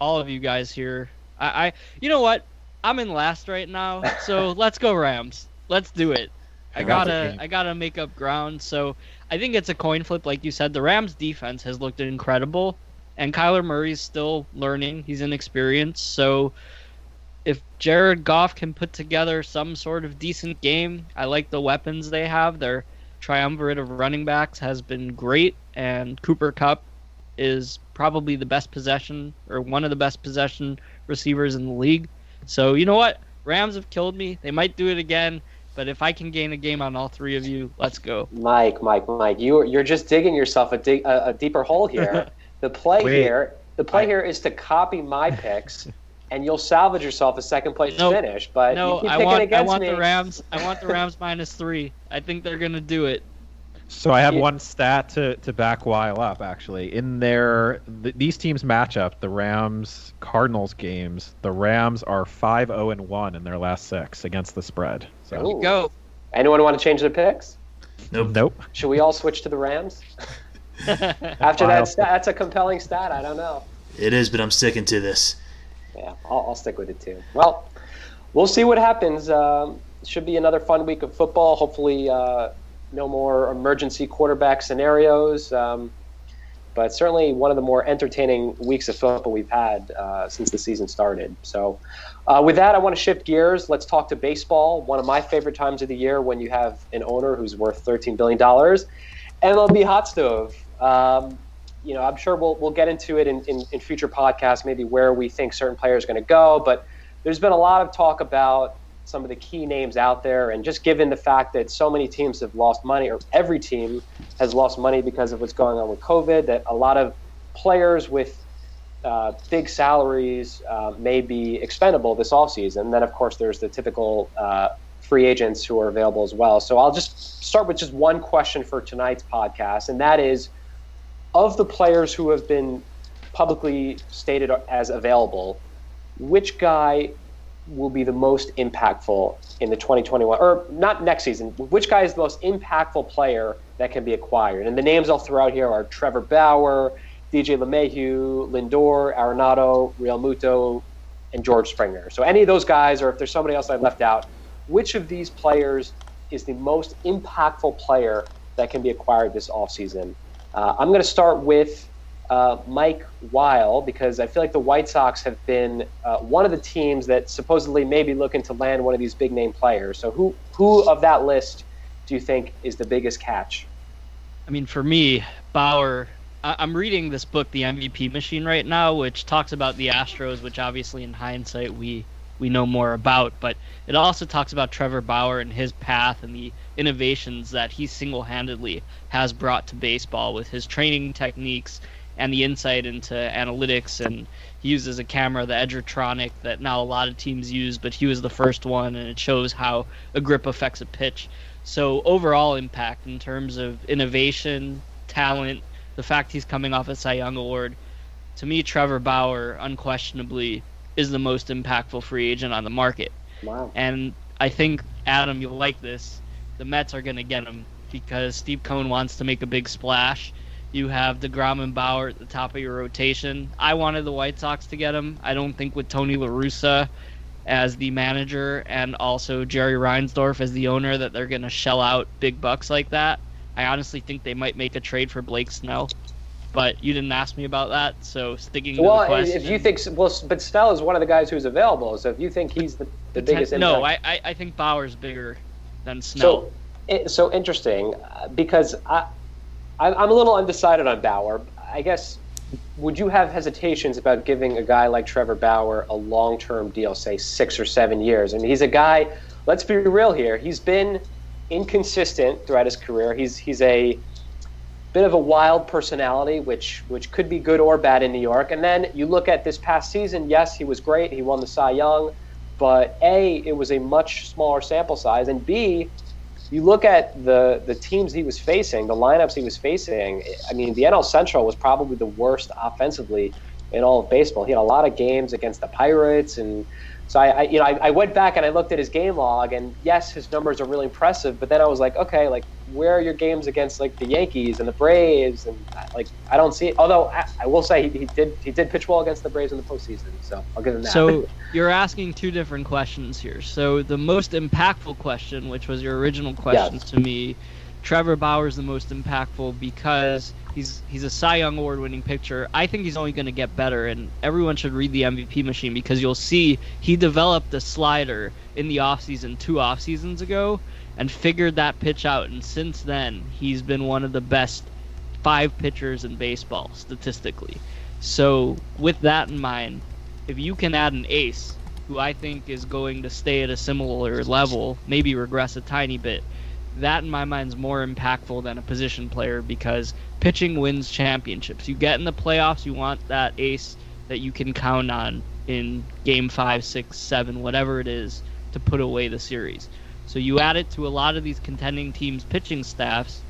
all of you guys here. I you know what? I'm in last right now, so let's go Rams. Let's do it. I gotta make up ground. So I think it's a coin flip, like you said. The Rams defense has looked incredible, and Kyler Murray's still learning. He's inexperienced. So if Jared Goff can put together some sort of decent game, I like the weapons they have. Their triumvirate of running backs has been great, and Cooper Kupp is probably the best possession or one of the best possession receivers in the league. So you know what? Rams have killed me. They might do it again, but if I can gain a game on all three of you, let's go. Mike, you're just digging yourself a deeper hole here. The play here is to copy my picks, and you'll salvage yourself a second place finish. But no, you keep picking against me. I want the Rams -3. I think they're gonna do it. So I have one stat to back Weil up, actually. In their these teams match up, the Rams-Cardinals games, the Rams are 5-0-1 in their last 6 against the spread. So there you go. Anyone want to change their picks? Nope. Should we all switch to the Rams? After that stat, that's a compelling stat. I don't know. It is, but I'm sticking to this. Yeah, I'll stick with it too. Well, we'll see what happens. Should be another fun week of football. Hopefully... no more emergency quarterback scenarios, but certainly one of the more entertaining weeks of football we've had since the season started. So with that, I want to shift gears. Let's talk to baseball, one of my favorite times of the year when you have an owner who's worth $13 billion. MLB Hot Stove. I'm sure we'll get into it in future podcasts, maybe where we think certain players are going to go, but there's been a lot of talk about some of the key names out there, and just given the fact that so many teams have lost money, or every team has lost money because of what's going on with COVID, that a lot of players with big salaries may be expendable this offseason. And then, of course, there's the typical free agents who are available as well. So I'll just start with just one question for tonight's podcast, and that is, of the players who have been publicly stated as available, which guy will be the most impactful in the 2021, or not next season, which guy is the most impactful player that can be acquired? And the names I'll throw out here are Trevor Bauer, DJ LeMahieu, Lindor, Arenado, Realmuto, and George Springer. So any of those guys, or if there's somebody else I left out, which of these players is the most impactful player that can be acquired this offseason? I'm going to start with Mike Weil, because I feel like the White Sox have been one of the teams that supposedly may be looking to land one of these big-name players. So who of that list do you think is the biggest catch? I mean, for me, Bauer. I'm reading this book, The MVP Machine, right now, which talks about the Astros, which obviously in hindsight we know more about, but it also talks about Trevor Bauer and his path and the innovations that he single-handedly has brought to baseball with his training techniques and the insight into analytics. And he uses a camera, the Edgertronic, that now a lot of teams use, but he was the first one, and it shows how a grip affects a pitch. So overall impact in terms of innovation, talent, the fact he's coming off a Cy Young Award, to me, Trevor Bauer, unquestionably, is the most impactful free agent on the market. Wow. And I think, Adam, you'll like this. The Mets are going to get him because Steve Cohen wants to make a big splash. You have deGrom and Bauer at the top of your rotation. I wanted the White Sox to get him. I don't think with Tony La Russa as the manager and also Jerry Reinsdorf as the owner that they're going to shell out big bucks like that. I honestly think they might make a trade for Blake Snell, but you didn't ask me about that, so sticking to the question. Well, if you think, but Snell is one of the guys who's available, so if you think he's the biggest impact. No, I think Bauer's bigger than Snell. So interesting, because I'm a little undecided on Bauer. I guess, would you have hesitations about giving a guy like Trevor Bauer a long-term deal, say 6 or 7 years? I mean, he's a guy, let's be real here, he's been inconsistent throughout his career. He's a bit of a wild personality, which could be good or bad in New York. And then you look at this past season, yes, he was great. He won the Cy Young. But A, it was a much smaller sample size. And B, you look at the teams he was facing, the lineups he was facing. I mean, the NL Central was probably the worst offensively in all of baseball. He had a lot of games against the Pirates and so I went back and I looked at his game log, and yes, his numbers are really impressive. But then I was like, okay, like where are your games against like the Yankees and the Braves, and like I don't see it. Although I will say he did pitch well against the Braves in the postseason, so I'll give him that. So you're asking two different questions here. So the most impactful question, which was your original question to me, Trevor Bauer's the most impactful because he's a Cy Young Award-winning pitcher. I think he's only going to get better, and everyone should read the MVP Machine because you'll see he developed a slider in the offseason 2 off-seasons ago and figured that pitch out, and since then he's been one of the best 5 pitchers in baseball statistically. So with that in mind, if you can add an ace, who I think is going to stay at a similar level, maybe regress a tiny bit, that in my mind is more impactful than a position player because pitching wins championships. You get in the playoffs, you want that ace that you can count on in game 5, 6, 7, whatever it is, to put away the series. So you add it to a lot of these contending teams' pitching staffs,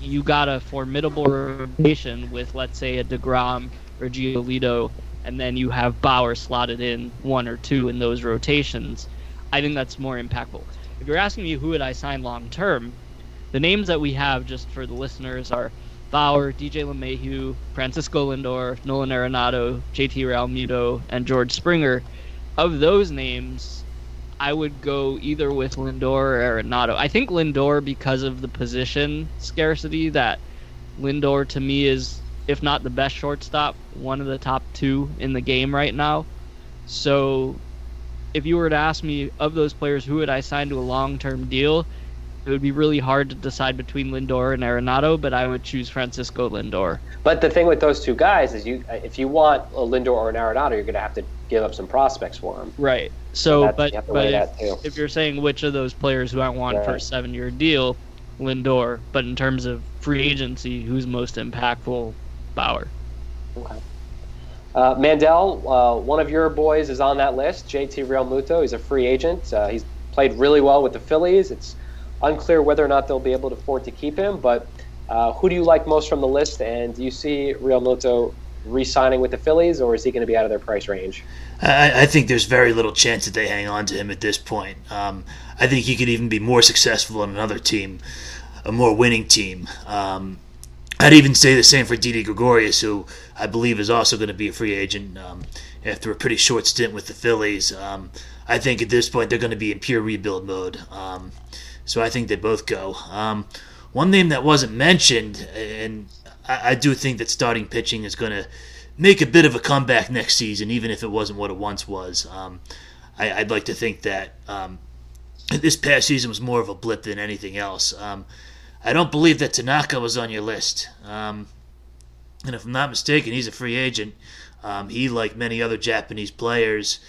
you got a formidable rotation with, let's say, a deGrom or Giolito, and then you have Bauer slotted in 1 or 2 in those rotations. I think that's more impactful. If you're asking me who would I sign long-term, the names that we have, just for the listeners, are Bauer, DJ LeMahieu, Francisco Lindor, Nolan Arenado, JT Realmuto, and George Springer. Of those names, I would go either with Lindor or Arenado. I think Lindor, because of the position scarcity, that Lindor to me is, if not the best shortstop, one of the top 2 in the game right now. So if you were to ask me, of those players, who would I sign to a long-term deal, it would be really hard to decide between Lindor and Arenado, but I would choose Francisco Lindor. But the thing with those two guys is if you want a Lindor or an Arenado, you're going to have to give up some prospects for them. Right. So, if you're saying which of those players who I want for a 7-year deal, Lindor. But in terms of free agency, who's most impactful? Bauer. Okay. Mandel, one of your boys is on that list, JT Realmuto. He's a free agent. He's played really well with the Phillies. It's unclear whether or not they'll be able to afford to keep him, but who do you like most from the list, and do you see Realmuto re-signing with the Phillies, or is he going to be out of their price range? I think there's very little chance that they hang on to him at this point. I think he could even be more successful on another team, a more winning team. I'd even say the same for Didi Gregorius, who I believe is also going to be a free agent after a pretty short stint with the Phillies. I think at this point they're going to be in pure rebuild mode. So I think they both go. One name that wasn't mentioned, and I do think that starting pitching is going to make a bit of a comeback next season, even if it wasn't what it once was. I'd like to think that this past season was more of a blip than anything else. I don't believe that Tanaka was on your list. And if I'm not mistaken, he's a free agent. He, like many other Japanese players,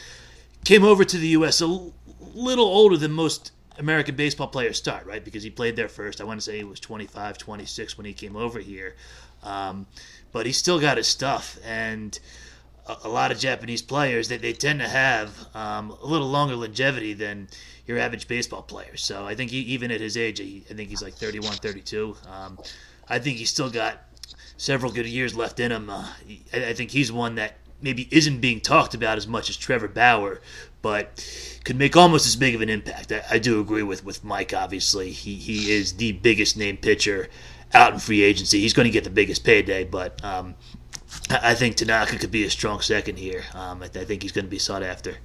came over to the U.S. a little older than most American baseball players start, right? Because he played there first. I want to say he was 25, 26 when he came over here. But he still got his stuff. And a lot of Japanese players, they tend to have a little longer longevity than your average baseball player. So I think even at his age, I think he's like 31, 32. I think he's still got several good years left in him. I think he's one that maybe isn't being talked about as much as Trevor Bauer, but could make almost as big of an impact. I do agree with Mike, obviously. He is the biggest name pitcher out in free agency. He's going to get the biggest payday, but I think Tanaka could be a strong second here. I think he's going to be sought after.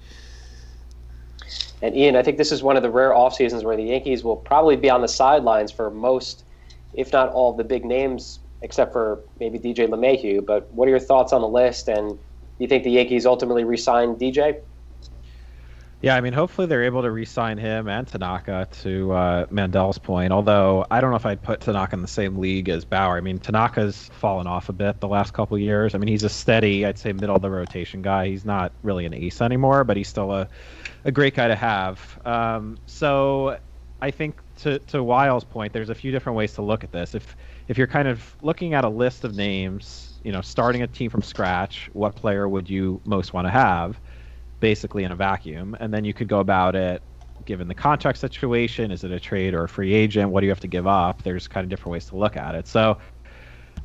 And, Ian, I think this is one of the rare off seasons where the Yankees will probably be on the sidelines for most, if not all, the big names, except for maybe DJ LeMahieu. But what are your thoughts on the list, and do you think the Yankees ultimately re-sign DJ? Yeah, I mean, hopefully they're able to re-sign him and Tanaka, to Mandel's point, although I don't know if I'd put Tanaka in the same league as Bauer. I mean, Tanaka's fallen off a bit the last couple of years. I mean, he's a steady, I'd say, middle-of-the-rotation guy. He's not really an ace anymore, but he's still a great guy to have. So I think to Weil's point, there's a few different ways to look at this. If you're kind of looking at a list of names, you know, starting a team from scratch, what player would you most want to have, basically in a vacuum? And then you could go about it, given the contract situation, is it a trade or a free agent? What do you have to give up? There's kind of different ways to look at it. So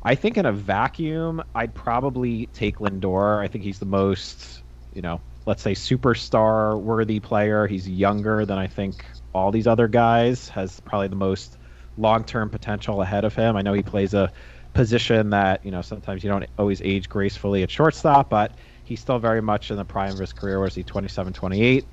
I think in a vacuum, I'd probably take Lindor. I think he's the most, you know, let's say superstar-worthy player. He's younger than I think all these other guys, has probably the most long-term potential ahead of him. I know he plays a position that, you know, sometimes you don't always age gracefully at shortstop, but he's still very much in the prime of his career. Was he 27, 28?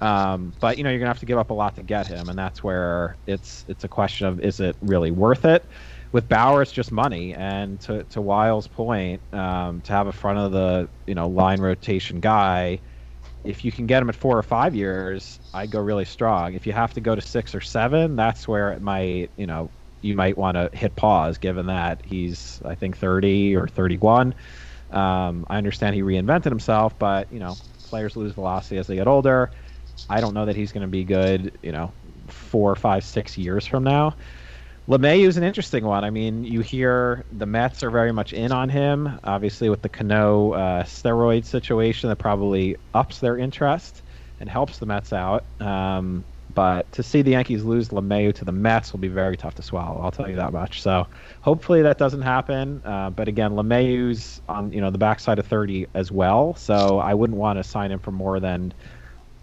But, you know, you're going to have to give up a lot to get him, and that's where it's a question of, is it really worth it? With Bauer, it's just money, and to Weil's point, to have a front of the, you know, line rotation guy, if you can get him at 4 or 5 years, I'd go really strong. If you have to go to 6 or 7, that's where it might, you know, you might want to hit pause, given that he's, I think, 30 or 31. I understand he reinvented himself, but, you know, players lose velocity as they get older. I don't know that he's going to be good, you know, 4, 5, 6 years from now. LeMahieu is an interesting one. I mean, you hear the Mets are very much in on him. Obviously, with the Cano steroid situation, that probably ups their interest and helps the Mets out. But to see the Yankees lose LeMahieu to the Mets will be very tough to swallow, I'll tell you that much. So hopefully that doesn't happen. But again, LeMahieu's on, you know, the backside of 30 as well. So I wouldn't want to sign him for more than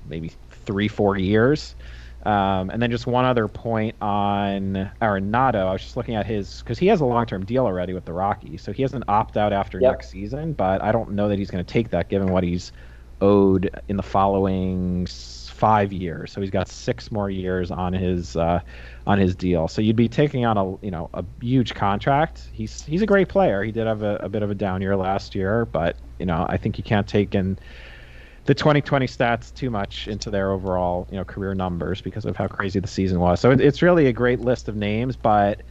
maybe 3-4 years. And then just one other point on Arenado. I was just looking at his, because he has a long-term deal already with the Rockies. So he has an opt-out after next season, but I don't know that he's going to take that, given what he's owed in the following 5 years, so he's got 6 more years on his deal. So you'd be taking on a, you know, a huge contract. He's a great player. He did have a bit of a down year last year, but, you know, I think you can't take in the 2020 stats too much into their overall, you know, career numbers because of how crazy the season was. So it's really a great list of names, but,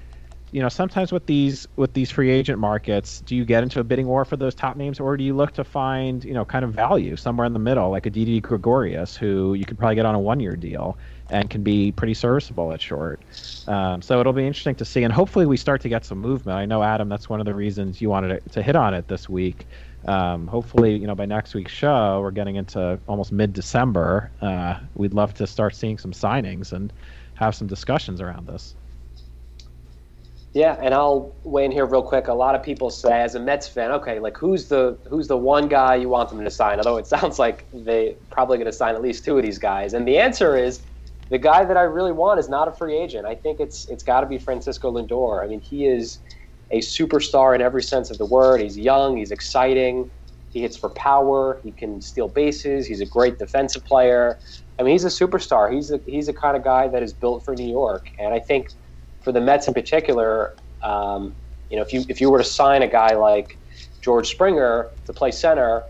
you know, sometimes with these free agent markets, do you get into a bidding war for those top names, or do you look to find, you know, kind of value somewhere in the middle, like a Didi Gregorius, who you could probably get on a 1-year deal and can be pretty serviceable at short. So it'll be interesting to see, and hopefully we start to get some movement. I know, Adam, that's one of the reasons you wanted to hit on it this week. Hopefully, you know, by next week's show, we're getting into almost mid-December. We'd love to start seeing some signings and have some discussions around this. Yeah, and I'll weigh in here real quick. A lot of people say, as a Mets fan, okay, like who's the one guy you want them to sign? Although it sounds like they're probably going to sign at least two of these guys. And the answer is, the guy that I really want is not a free agent. I think it's got to be Francisco Lindor. I mean, he is a superstar in every sense of the word. He's young. He's exciting. He hits for power. He can steal bases. He's a great defensive player. I mean, he's a superstar. He's the kind of guy that is built for New York. And I think for the Mets in particular, if you were to sign a guy like George Springer to play center,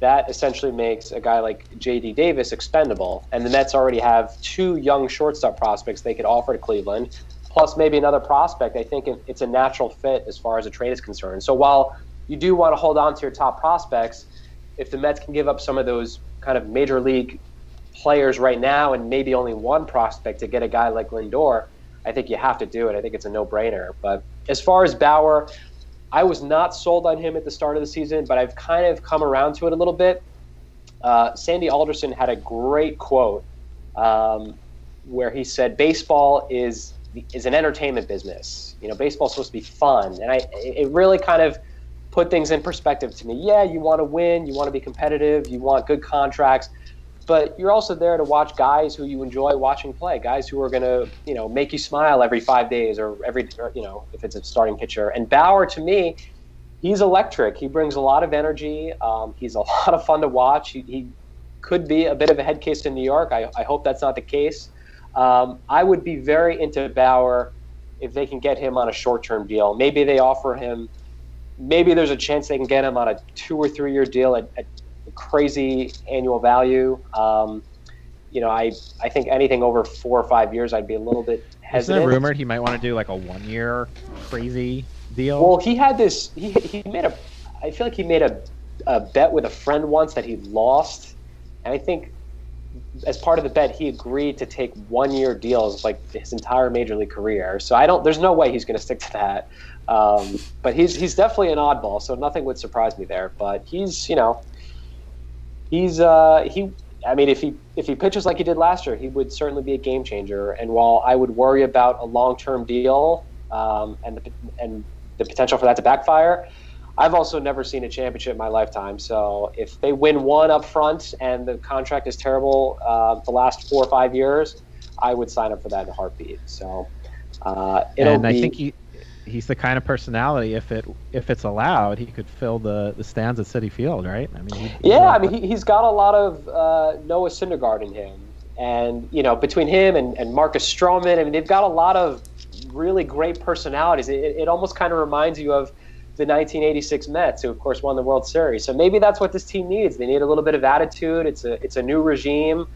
that essentially makes a guy like J.D. Davis expendable. And the Mets already have two young shortstop prospects they could offer to Cleveland, plus maybe another prospect. I think it's a natural fit as far as a trade is concerned. So while you do want to hold on to your top prospects, if the Mets can give up some of those kind of major league players right now and maybe only one prospect to get a guy like Lindor, I think you have to do it. I think it's a no-brainer. But as far as Bauer, I was not sold on him at the start of the season, but I've kind of come around to it a little bit. Sandy Alderson had a great quote where he said, baseball is an entertainment business. You know, baseball's supposed to be fun. And it really kind of put things in perspective to me. Yeah, you want to win, you want to be competitive, you want good contracts, but you're also there to watch guys who you enjoy watching play, guys who are going to, make you smile every 5 days or if it's a starting pitcher. And Bauer, to me, he's electric. He brings a lot of energy. He's a lot of fun to watch. He could be a bit of a head case in New York. I hope that's not the case. I would be very into Bauer if they can get him on a short-term deal. Maybe they offer him, maybe there's a chance they can get him on a 2 or 3 year deal at crazy annual value. I think anything over 4 or 5 years, I'd be a little bit hesitant. Isn't it rumored he might want to do like a 1 year crazy deal? Well, he had this. I feel like he made a bet with a friend once that he lost, and I think as part of the bet, he agreed to take 1 year deals like his entire major league career. So there's no way he's going to stick to that. But he's definitely an oddball, so nothing would surprise me there. But if he pitches like he did last year, he would certainly be a game changer. And while I would worry about a long-term deal and the potential for that to backfire, I've also never seen a championship in my lifetime. So if they win one up front and the contract is terrible the last 4 or 5 years, I would sign up for that in a heartbeat. So I think he's the kind of personality, if it's allowed, he could fill the stands at Citi Field, right? I mean, he's got a lot of Noah Syndergaard in him, and between him and Marcus Stroman, I mean, they've got a lot of really great personalities. It almost kind of reminds you of the 1986 Mets, who of course won the World Series. So maybe that's what this team needs. They need a little bit of attitude. It's a new regime.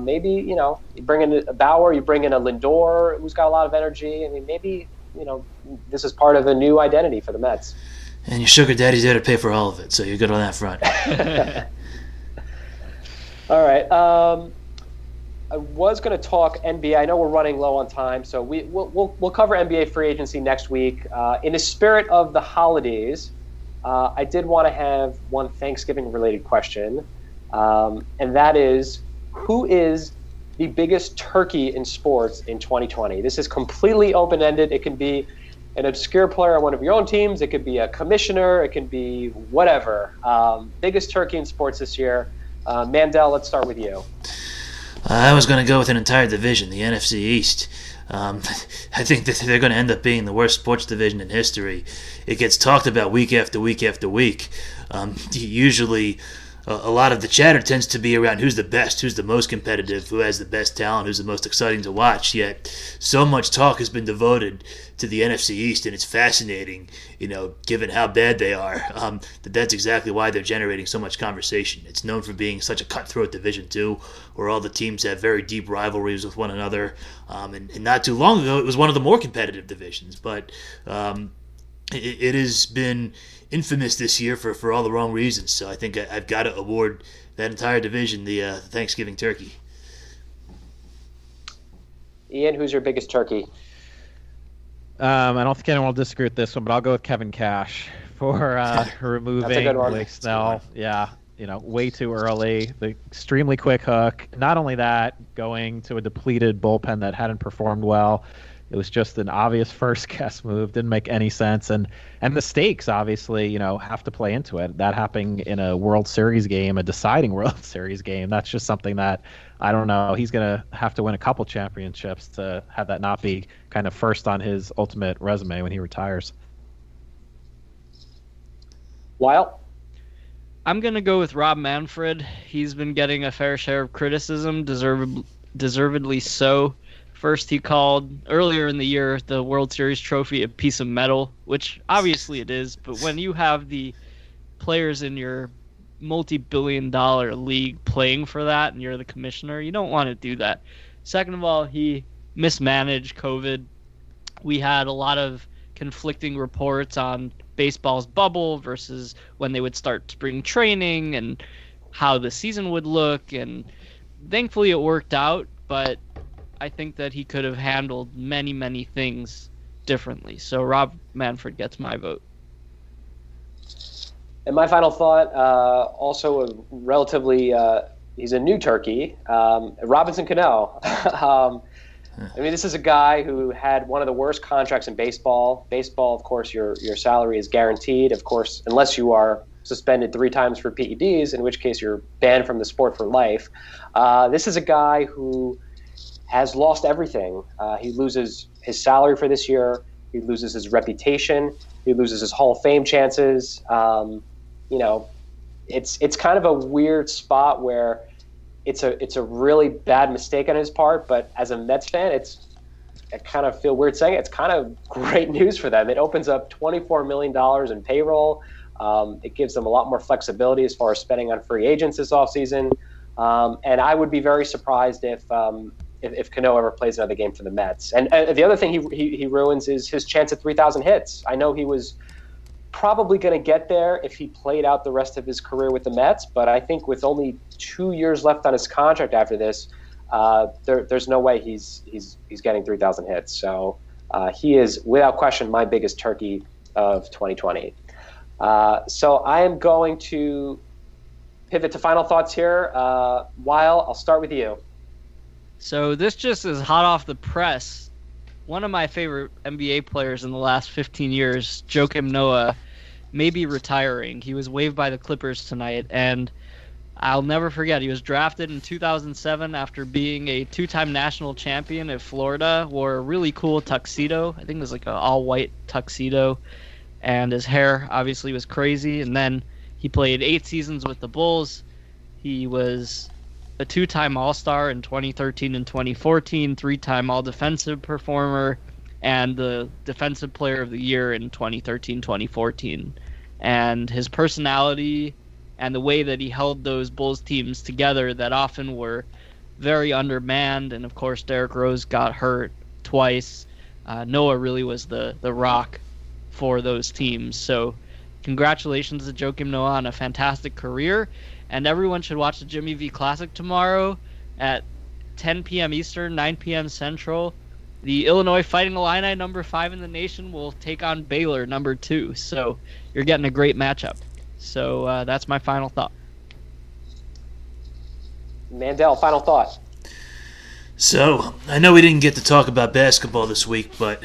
Maybe you bring in a Bauer, you bring in a Lindor, who's got a lot of energy. I mean, maybe. This is part of a new identity for the Mets. And your sugar daddy's there to pay for all of it, so you're good on that front. All right. I was going to talk NBA. I know we're running low on time, so we'll cover NBA free agency next week. In the spirit of the holidays, I did want to have one Thanksgiving-related question, and that is, who is the biggest turkey in sports in 2020? This is completely open-ended. It can be an obscure player on one of your own teams. It could be a commissioner. It can be whatever. Biggest turkey in sports this year. Mandel, let's start with you. I was going to go with an entire division, the NFC East. I think that they're going to end up being the worst sports division in history. It gets talked about week after week after week. Usually a lot of the chatter tends to be around who's the best, who's the most competitive, who has the best talent, who's the most exciting to watch. Yet so much talk has been devoted to the NFC East, and it's fascinating, given how bad they are, that's exactly why they're generating so much conversation. It's known for being such a cutthroat division, too, where all the teams have very deep rivalries with one another. And not too long ago, it was one of the more competitive divisions. But it has been infamous this year for all the wrong reasons. So I think I've got to award that entire division the Thanksgiving turkey. Ian, who's your biggest turkey? I don't think anyone will disagree with this one, but I'll go with Kevin Cash for removing Blake Snell. Yeah, way too early. The extremely quick hook. Not only that, going to a depleted bullpen that hadn't performed well. It was just an obvious first guess move. Didn't make any sense. And the stakes, obviously, you know, have to play into it. That happening in a World Series game, a deciding World Series game, that's just something that, I don't know, he's going to have to win a couple championships to have that not be kind of first on his ultimate resume when he retires. Weil? I'm going to go with Rob Manfred. He's been getting a fair share of criticism, deservedly so. First, he called earlier in the year the World Series trophy a piece of metal, which obviously it is, but when you have the players in your multi-billion dollar league playing for that and you're the commissioner, you don't want to do that. Second of all, he mismanaged COVID. We had a lot of conflicting reports on baseball's bubble versus when they would start spring training and how the season would look, and thankfully it worked out, but I think that he could have handled many, many things differently. So Rob Manfred gets my vote. And my final thought, also a relatively, he's a new turkey, Robinson Cano. I mean, this is a guy who had one of the worst contracts in baseball. Baseball, of course, your salary is guaranteed, of course, unless you are suspended 3 times for PEDs, in which case you're banned from the sport for life. This is a guy who has lost everything. He loses his salary for this year. He loses his reputation. He loses his Hall of Fame chances. You know, it's kind of a weird spot where it's a really bad mistake on his part. But as a Mets fan, I kind of feel weird saying it. It's kind of great news for them. It opens up $24 million in payroll. It gives them a lot more flexibility as far as spending on free agents this offseason. And I would be very surprised if Cano ever plays another game for the Mets. And the other thing he ruins is his chance at 3,000 hits. I know he was probably going to get there if he played out the rest of his career with the Mets, but I think with only 2 years left on his contract after this, there's no way he's getting 3,000 hits. So he is, without question, my biggest turkey of 2020. So I am going to pivot to final thoughts here. Weil, I'll start with you. So this just is hot off the press. One of my favorite NBA players in the last 15 years, Joakim Noah, may be retiring. He was waived by the Clippers tonight, and I'll never forget. He was drafted in 2007 after being a 2-time national champion at Florida, wore a really cool tuxedo. I think it was like an all-white tuxedo, and his hair obviously was crazy. And then he played 8 seasons with the Bulls. He was a 2-time All-Star in 2013 and 2014, 3-time All-Defensive Performer, and the Defensive Player of the Year in 2013-2014. And his personality and the way that he held those Bulls teams together that often were very undermanned, and of course Derrick Rose got hurt twice. Noah really was the rock for those teams. So congratulations to Joakim Noah on a fantastic career. And everyone should watch the Jimmy V Classic tomorrow at 10 p.m. Eastern, 9 p.m. Central. The Illinois Fighting Illini, number 5 in the nation, will take on Baylor, number 2. So you're getting a great matchup. So that's my final thought. Mandel, final thought. So I know we didn't get to talk about basketball this week, but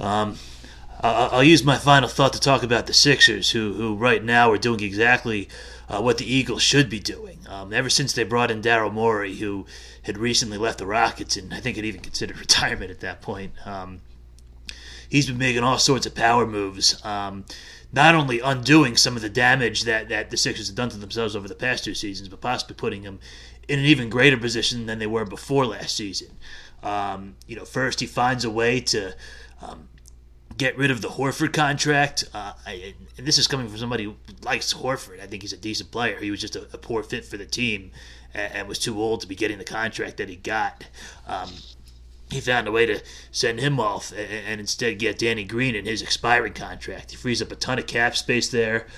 I'll use my final thought to talk about the Sixers, who right now are doing exactly what the Eagles should be doing. Ever since they brought in Daryl Morey, who had recently left the Rockets and I think had even considered retirement at that point, he's been making all sorts of power moves, not only undoing some of the damage that the Sixers have done to themselves over the past 2 seasons, but possibly putting them in an even greater position than they were before last season. First he finds a way to get rid of the Horford contract, and this is coming from somebody who likes Horford. I think he's a decent player. He was just a poor fit for the team and was too old to be getting the contract that he got. He found a way to send him off and instead get Danny Green in his expiring contract. He frees up a ton of cap space there.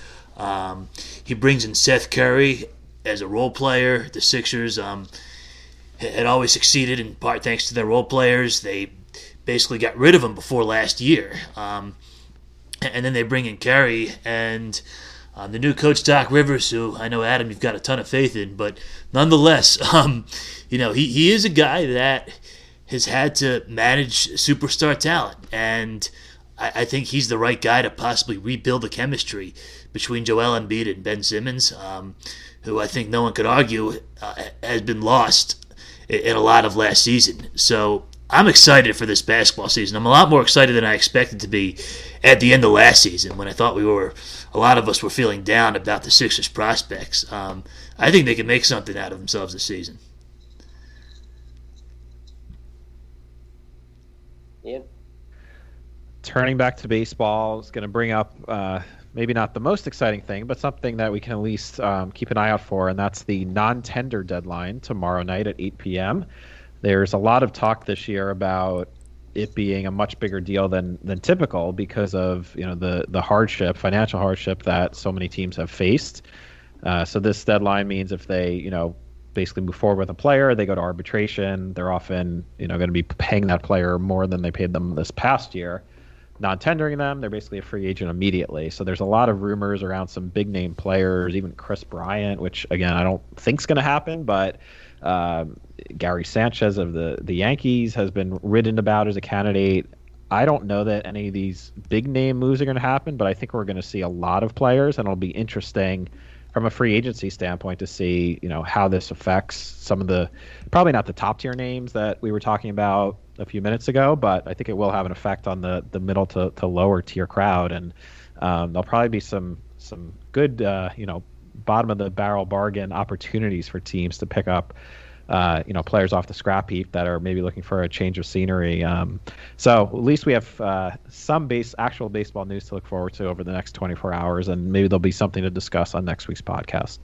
He brings in Seth Curry as a role player. The Sixers had always succeeded in part thanks to their role players. They basically got rid of him before last year. And then they bring in Curry and the new coach, Doc Rivers, who I know, Adam, you've got a ton of faith in, but nonetheless, he is a guy that has had to manage superstar talent, and I think he's the right guy to possibly rebuild the chemistry between Joel Embiid and Ben Simmons, who I think no one could argue has been lost in a lot of last season. So I'm excited for this basketball season. I'm a lot more excited than I expected to be at the end of last season, when I thought a lot of us were feeling down about the Sixers prospects. I think they can make something out of themselves this season. Ian? Turning back to baseball, I was going to bring up maybe not the most exciting thing, but something that we can at least keep an eye out for, and that's the non-tender deadline tomorrow night at 8 p.m. There's a lot of talk this year about it being a much bigger deal than typical because of, you know, the hardship, financial hardship that so many teams have faced. So this deadline means if they, you know, basically move forward with a player, they go to arbitration, they're often, you know, going to be paying that player more than they paid them this past year. Non-tendering them, they're basically a free agent immediately. So there's a lot of rumors around some big name players, even Chris Bryant, which again I don't think's going to happen, but Gary Sanchez of the Yankees has been ridden about as a candidate. I don't know that any of these big name moves are going to happen, but I think we're going to see a lot of players, and it'll be interesting from a free agency standpoint to see, you know, how this affects some of the, probably not the top tier names that we were talking about a few minutes ago, but I think it will have an effect on the middle to lower tier crowd. And there'll probably be some good, you know, bottom of the barrel bargain opportunities for teams to pick up, you know, players off the scrap heap that are maybe looking for a change of scenery. So at least we have some actual baseball news to look forward to over the next 24 hours, and maybe there'll be something to discuss on next week's podcast.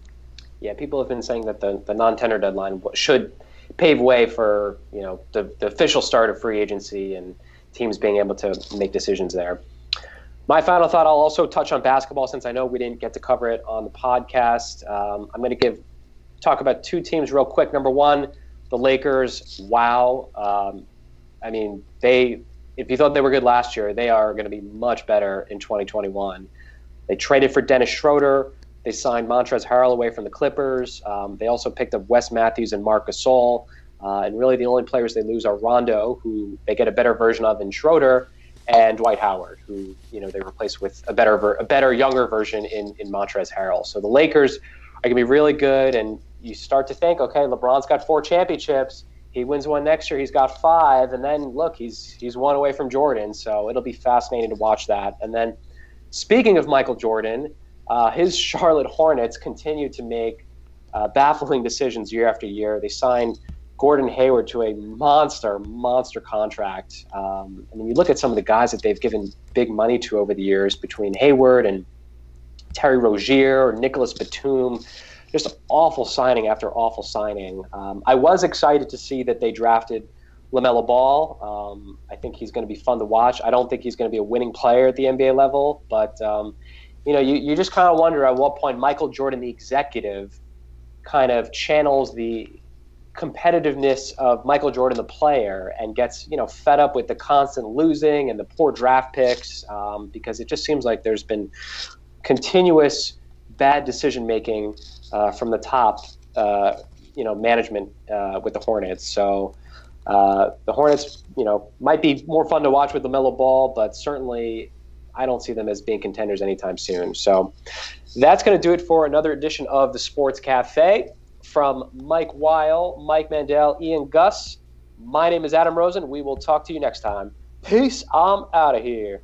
Yeah, people have been saying that the non-tender deadline should pave way for, you know, the official start of free agency and teams being able to make decisions there. My final thought, I'll also touch on basketball since I know we didn't get to cover it on the podcast. I'm going to talk about two teams real quick. Number one, the Lakers. Wow. I mean, if you thought they were good last year, they are going to be much better in 2021. They traded for Dennis Schroeder. They signed Montrezl Harrell away from the Clippers. They also picked up Wes Matthews and Marc Gasol. And really the only players they lose are Rondo, who they get a better version of in Schroeder, and Dwight Howard, who, you know, they replaced with a better younger version in Montrezl Harrell. So the Lakers are going to be really good, and you start to think, okay, LeBron's got 4 championships. He wins one next year, he's got 5, and then look, he's one away from Jordan. So it'll be fascinating to watch that. And then, speaking of Michael Jordan, his Charlotte Hornets continue to make baffling decisions year after year. They signed Gordon Hayward to a monster contract. I mean, you look at some of the guys that they've given big money to over the years, between Hayward and Terry Rozier or Nicholas Batum, just awful signing after awful signing. I was excited to see that they drafted LaMelo Ball. I think he's going to be fun to watch. I don't think he's going to be a winning player at the NBA level, but you know, you just kind of wonder at what point Michael Jordan, the executive, kind of channels the competitiveness of Michael Jordan the player and gets, you know, fed up with the constant losing and the poor draft picks, because it just seems like there's been continuous bad decision making from the top, you know, management with the Hornets. So the Hornets, you know, might be more fun to watch with LaMelo Ball, but certainly I don't see them as being contenders anytime soon. So that's going to do it for another edition of the Sports Cafe. From Mike Weil, Mike Mandel, Ian Gus, my name is Adam Rosen. We will talk to you next time. Peace. I'm out of here.